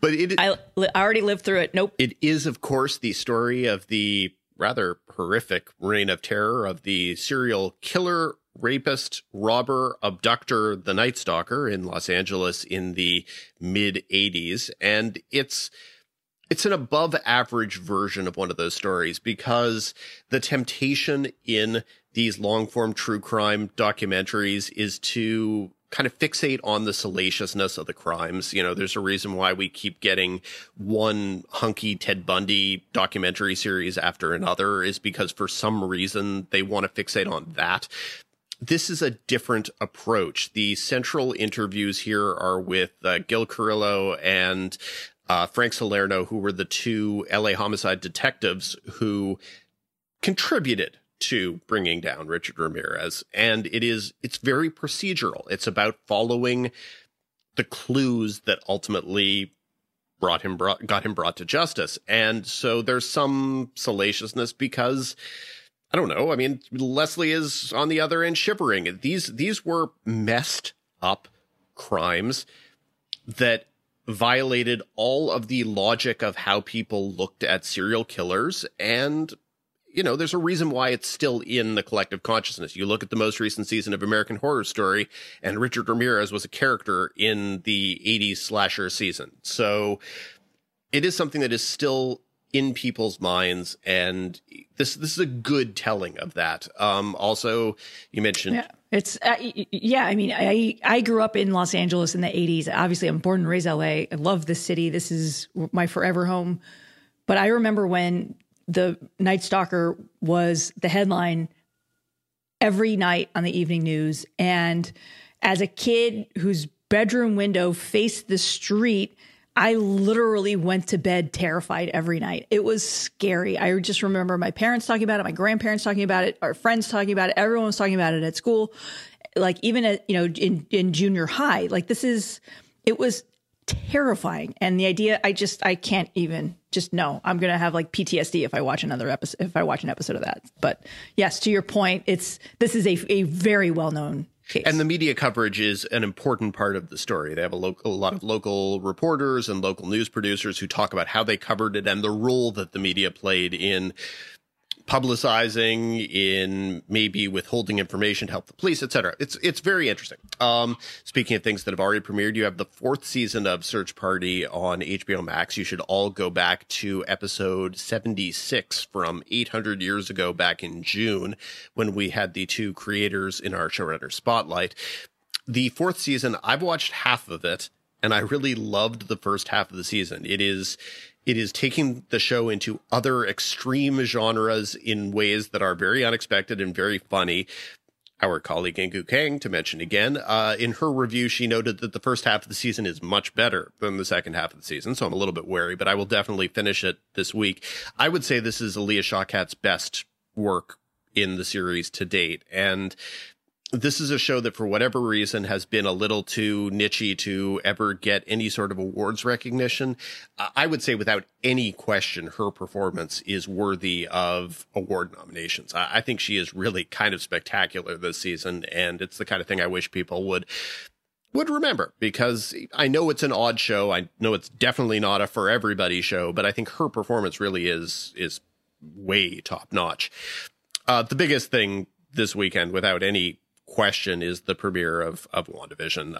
But I already lived through it. Nope. It is, of course, the story of the rather horrific reign of terror of the serial killer, rapist, robber, abductor, the Night Stalker in Los Angeles in the mid-'80s. And it's an above average version of one of those stories, because the temptation in these long form true crime documentaries is to kind of fixate on the salaciousness of the crimes. You know, there's a reason why we keep getting one hunky Ted Bundy documentary series after another, is because for some reason they want to fixate on that. This is a different approach. The central interviews here are with Gil Carrillo and Frank Salerno, who were the two LA homicide detectives who contributed to bringing down Richard Ramirez. And it's very procedural. It's about following the clues that ultimately got him brought to justice. And so there's some salaciousness because, I don't know. I mean, Leslie is on the other end shivering. These were messed up crimes that violated all of the logic of how people looked at serial killers. And, you know, there's a reason why it's still in the collective consciousness. You look at the most recent season of American Horror Story, and Richard Ramirez was a character in the 80s slasher season. So it is something that is still in people's minds, and this is a good telling of that. Also, you mentioned... Yeah, it's I grew up in Los Angeles in the 80s. Obviously, I'm born and raised LA. I love this city. This is my forever home. But I remember when the Night Stalker was the headline every night on the evening news. And as a kid whose bedroom window faced the street, I literally went to bed terrified every night. It was scary. I just remember my parents talking about it, my grandparents talking about it, our friends talking about it. Everyone was talking about it at school. Like even at, you know, in junior high, like it was terrifying. And the idea, I can't even no, I'm going to have like PTSD if I watch an episode of that. But yes, to your point, this is a very well-known case. And the media coverage is an important part of the story. They have a lot of local reporters and local news producers who talk about how they covered it and the role that the media played in publicizing, in maybe withholding information to help the police, etc. It's very interesting. Speaking of things that have already premiered, you have the 4th season of Search Party on HBO Max. You should all go back to episode 76 from 800 years ago back in June when we had the two creators in our showrunner spotlight. The 4th season, I've watched half of it, and I really loved the first half of the season. It is taking the show into other extreme genres in ways that are very unexpected and very funny. Our colleague Ingu Kang, to mention again, in her review, she noted that the first half of the season is much better than the second half of the season. So I'm a little bit wary, but I will definitely finish it this week. I would say this is Aaliyah Shawkat's best work in the series to date. And this is a show that, for whatever reason, has been a little too nichey to ever get any sort of awards recognition. I would say, without any question, her performance is worthy of award nominations. I think she is really kind of spectacular this season, and it's the kind of thing I wish people would remember, because I know it's an odd show. I know it's definitely not a for everybody show, but I think her performance really is way top notch. The biggest thing this weekend, without any question, is the premiere of WandaVision,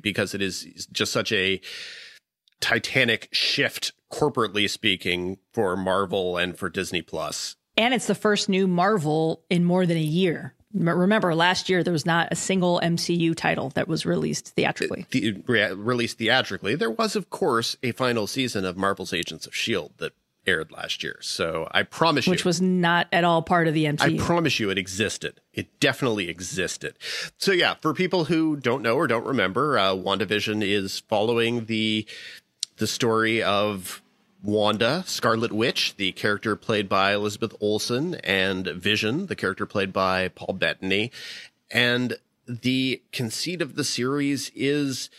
because it is just such a titanic shift, corporately speaking, for Marvel and for Disney Plus. And it's the first new Marvel in more than a year. Remember, last year there was not a single MCU title that was released theatrically. There was, of course, a final season of Marvel's Agents of S.H.I.E.L.D. that aired last year. So I promise you, which was not at all part of the MCU. I promise you it existed. It definitely existed. So yeah, for people who don't know or don't remember, WandaVision is following the story of Wanda, Scarlet Witch, the character played by Elizabeth Olsen, and Vision, the character played by Paul Bettany. And the conceit of the series is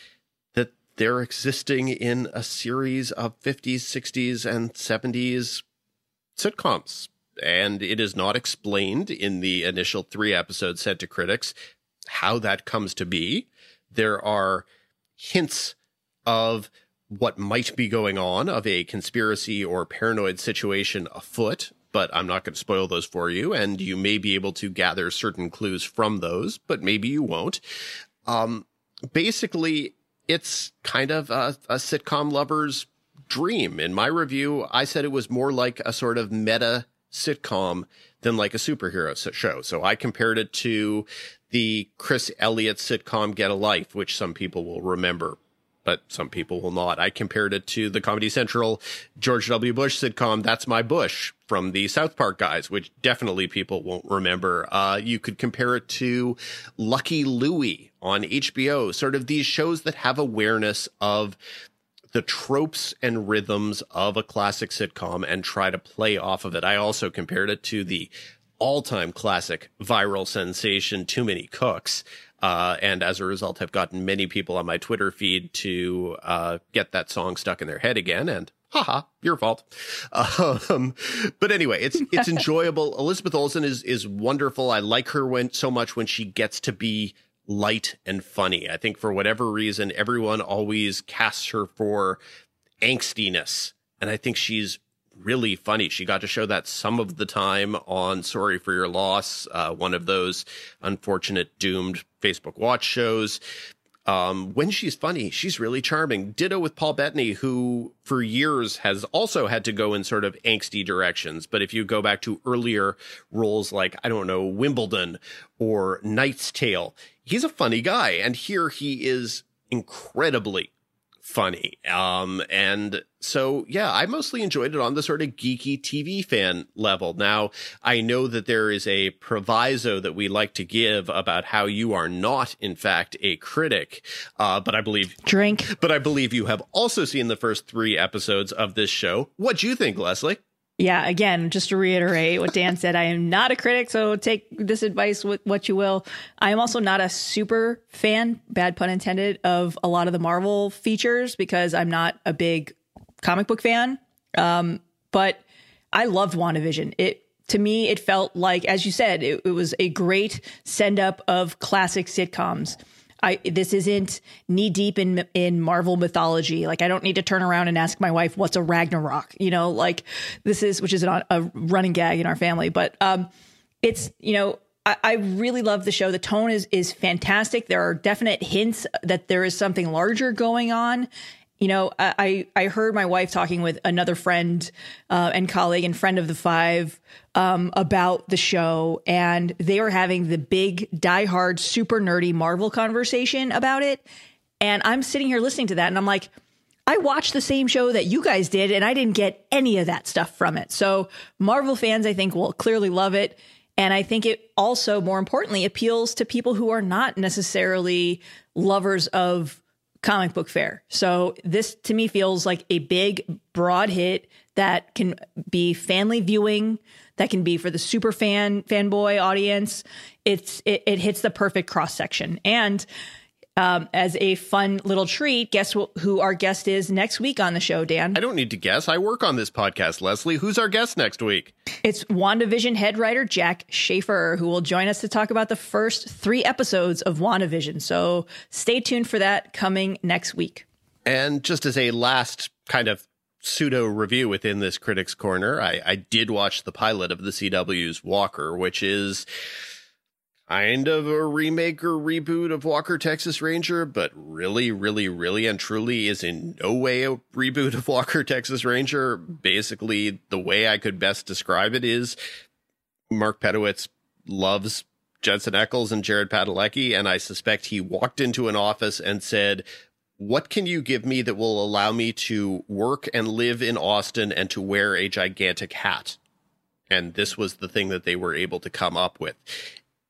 they're existing in a series of 50s, 60s, and 70s sitcoms, and it is not explained in the initial 3 episodes sent to critics how that comes to be. There are hints of what might be going on, of a conspiracy or paranoid situation afoot, but I'm not going to spoil those for you, and you may be able to gather certain clues from those, but maybe you won't. Basically, it's kind of a sitcom lover's dream. In my review, I said it was more like a sort of meta sitcom than like a superhero show. So I compared it to the Chris Elliott sitcom Get a Life, which some people will remember, but some people will not. I compared it to the Comedy Central George W. Bush sitcom That's My Bush from the South Park guys, which definitely people won't remember. You could compare it to Lucky Louie on HBO, sort of these shows that have awareness of the tropes and rhythms of a classic sitcom and try to play off of it. I also compared it to the all-time classic viral sensation Too Many Cooks. And as a result, have gotten many people on my Twitter feed to get that song stuck in their head again. And haha, your fault. But anyway, it's enjoyable. Elizabeth Olsen is wonderful. I like her so much when she gets to be light and funny. I think for whatever reason, everyone always casts her for angstiness, and I think she's really funny. She got to show that some of the time on Sorry for Your Loss, one of those unfortunate doomed Facebook Watch shows. When she's funny, she's really charming. Ditto with Paul Bettany, who for years has also had to go in sort of angsty directions. But if you go back to earlier roles like, I don't know, Wimbledon or Knight's Tale, he's a funny guy. And here he is incredibly funny. And so, yeah, I mostly enjoyed it on the sort of geeky TV fan level. Now, I know that there is a proviso that we like to give about how you are not, in fact, a critic. But I believe you have also seen the first 3 episodes of this show. What do you think, Leslie? Yeah, again, just to reiterate what Dan said, I am not a critic, so take this advice with what you will. I am also not a super fan, bad pun intended, of a lot of the Marvel features because I'm not a big comic book fan. But I loved WandaVision. To me, it felt like, as you said, it was a great send up of classic sitcoms. This isn't knee deep in Marvel mythology. Like, I don't need to turn around and ask my wife, what's a Ragnarok? You know, like this is, which is a running gag in our family. But it's, you know, I really love the show. The tone is fantastic. There are definite hints that there is something larger going on. You know, I heard my wife talking with another friend and colleague and friend of the 5 about the show, and they were having the big diehard, super nerdy Marvel conversation about it. And I'm sitting here listening to that and I'm like, I watched the same show that you guys did and I didn't get any of that stuff from it. So Marvel fans, I think, will clearly love it. And I think it also, more importantly, appeals to people who are not necessarily lovers of comic book fare. So this to me feels like a big, broad hit that can be family viewing, that can be for the super fanboy audience. It hits the perfect cross section. And as a fun little treat, guess who our guest is next week on the show, Dan? I don't need to guess. I work on this podcast, Leslie. Who's our guest next week? It's WandaVision head writer Jack Schaefer, who will join us to talk about the first 3 episodes of WandaVision. So stay tuned for that coming next week. And just as a last kind of pseudo review within this Critics Corner, I did watch the pilot of the CW's Walker, which is kind of a remake or reboot of Walker, Texas Ranger, but really, really, really and truly is in no way a reboot of Walker, Texas Ranger. Basically, the way I could best describe it is Mark Pedowitz loves Jensen Ackles and Jared Padalecki, and I suspect he walked into an office and said, what can you give me that will allow me to work and live in Austin and to wear a gigantic hat? And this was the thing that they were able to come up with.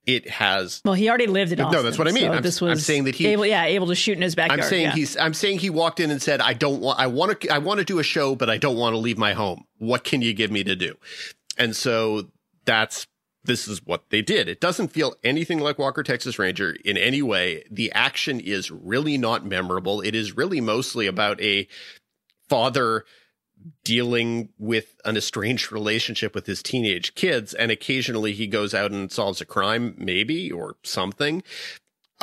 It has. Well, he already lived in Austin. No, that's what I mean. So I'm saying that he able to shoot in his backyard. I'm saying he walked in and said, I want to do a show, but I don't want to leave my home. What can you give me to do? And so this is what they did. It doesn't feel anything like Walker, Texas Ranger in any way. The action is really not memorable. It is really mostly about a father dealing with an estranged relationship with his teenage kids, and occasionally he goes out and solves a crime, maybe, or something.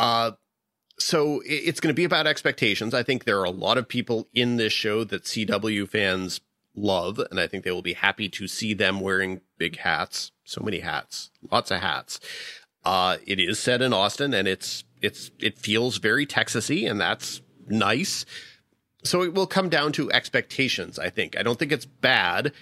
So it's going to be about expectations. I think there are a lot of people in this show that CW fans love, and I think they will be happy to see them wearing big hats. So many hats, lots of hats. It is set in Austin, and it feels very Texas-y, and that's nice. So it will come down to expectations, I think. I don't think it's bad,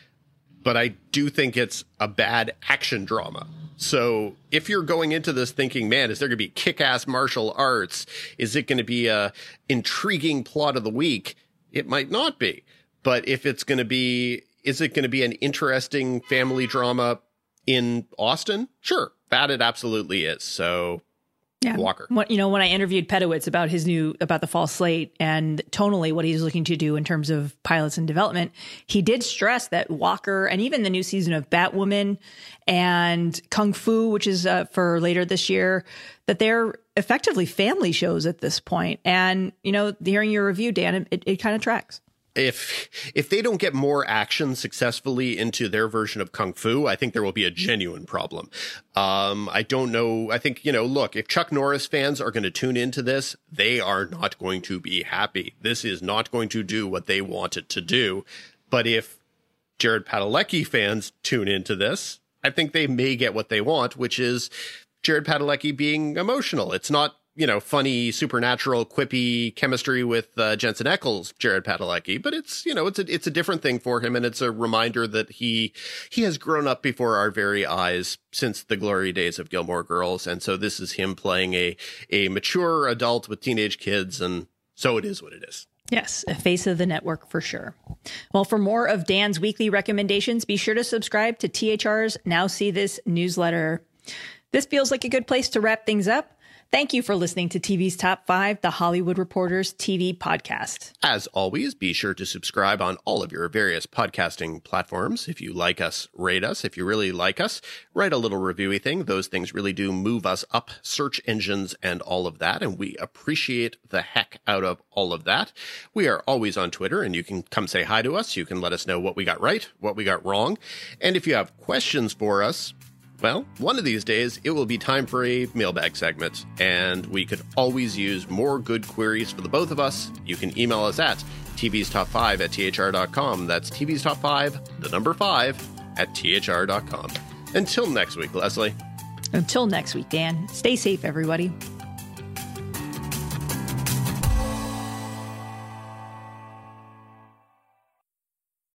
but I do think it's a bad action drama. So if you're going into this thinking, man, is there going to be kick-ass martial arts? Is it going to be an intriguing plot of the week? It might not be. But if it's going to be, is it going to be an interesting family drama in Austin? Sure, that it absolutely is. So yeah. Walker. You know, when I interviewed Pedowitz about the fall slate and tonally what he's looking to do in terms of pilots and development, he did stress that Walker and even the new season of Batwoman and Kung Fu, which is for later this year, that they're effectively family shows at this point. And, you know, hearing your review, Dan, it kind of tracks. If they don't get more action successfully into their version of Kung Fu, I think there will be a genuine problem. I don't know. I think, you know, look, if Chuck Norris fans are going to tune into this, they are not going to be happy. This is not going to do what they want it to do. But if Jared Padalecki fans tune into this, I think they may get what they want, which is Jared Padalecki being emotional. It's not, you know, funny, supernatural, quippy chemistry with Jensen Ackles, Jared Padalecki. But it's, you know, it's a different thing for him. And it's a reminder that he has grown up before our very eyes since the glory days of Gilmore Girls. And so this is him playing a mature adult with teenage kids. And so it is what it is. Yes, a face of the network for sure. Well, for more of Dan's weekly recommendations, be sure to subscribe to THR's Now See This newsletter. This feels like a good place to wrap things up. Thank you for listening to TV's Top 5, the Hollywood Reporter's TV podcast. As always, be sure to subscribe on all of your various podcasting platforms. If you like us, rate us. If you really like us, write a little reviewy thing. Those things really do move us up search engines and all of that, and we appreciate the heck out of all of that. We are always on Twitter, and you can come say hi to us. You can let us know what we got right, what we got wrong. And if you have questions for us, well, one of these days, it will be time for a mailbag segment, and we could always use more good queries for the both of us. You can email us at tvstop5@thr.com. That's tvstop5, the number 5, at thr.com. Until next week, Leslie. Until next week, Dan. Stay safe, everybody.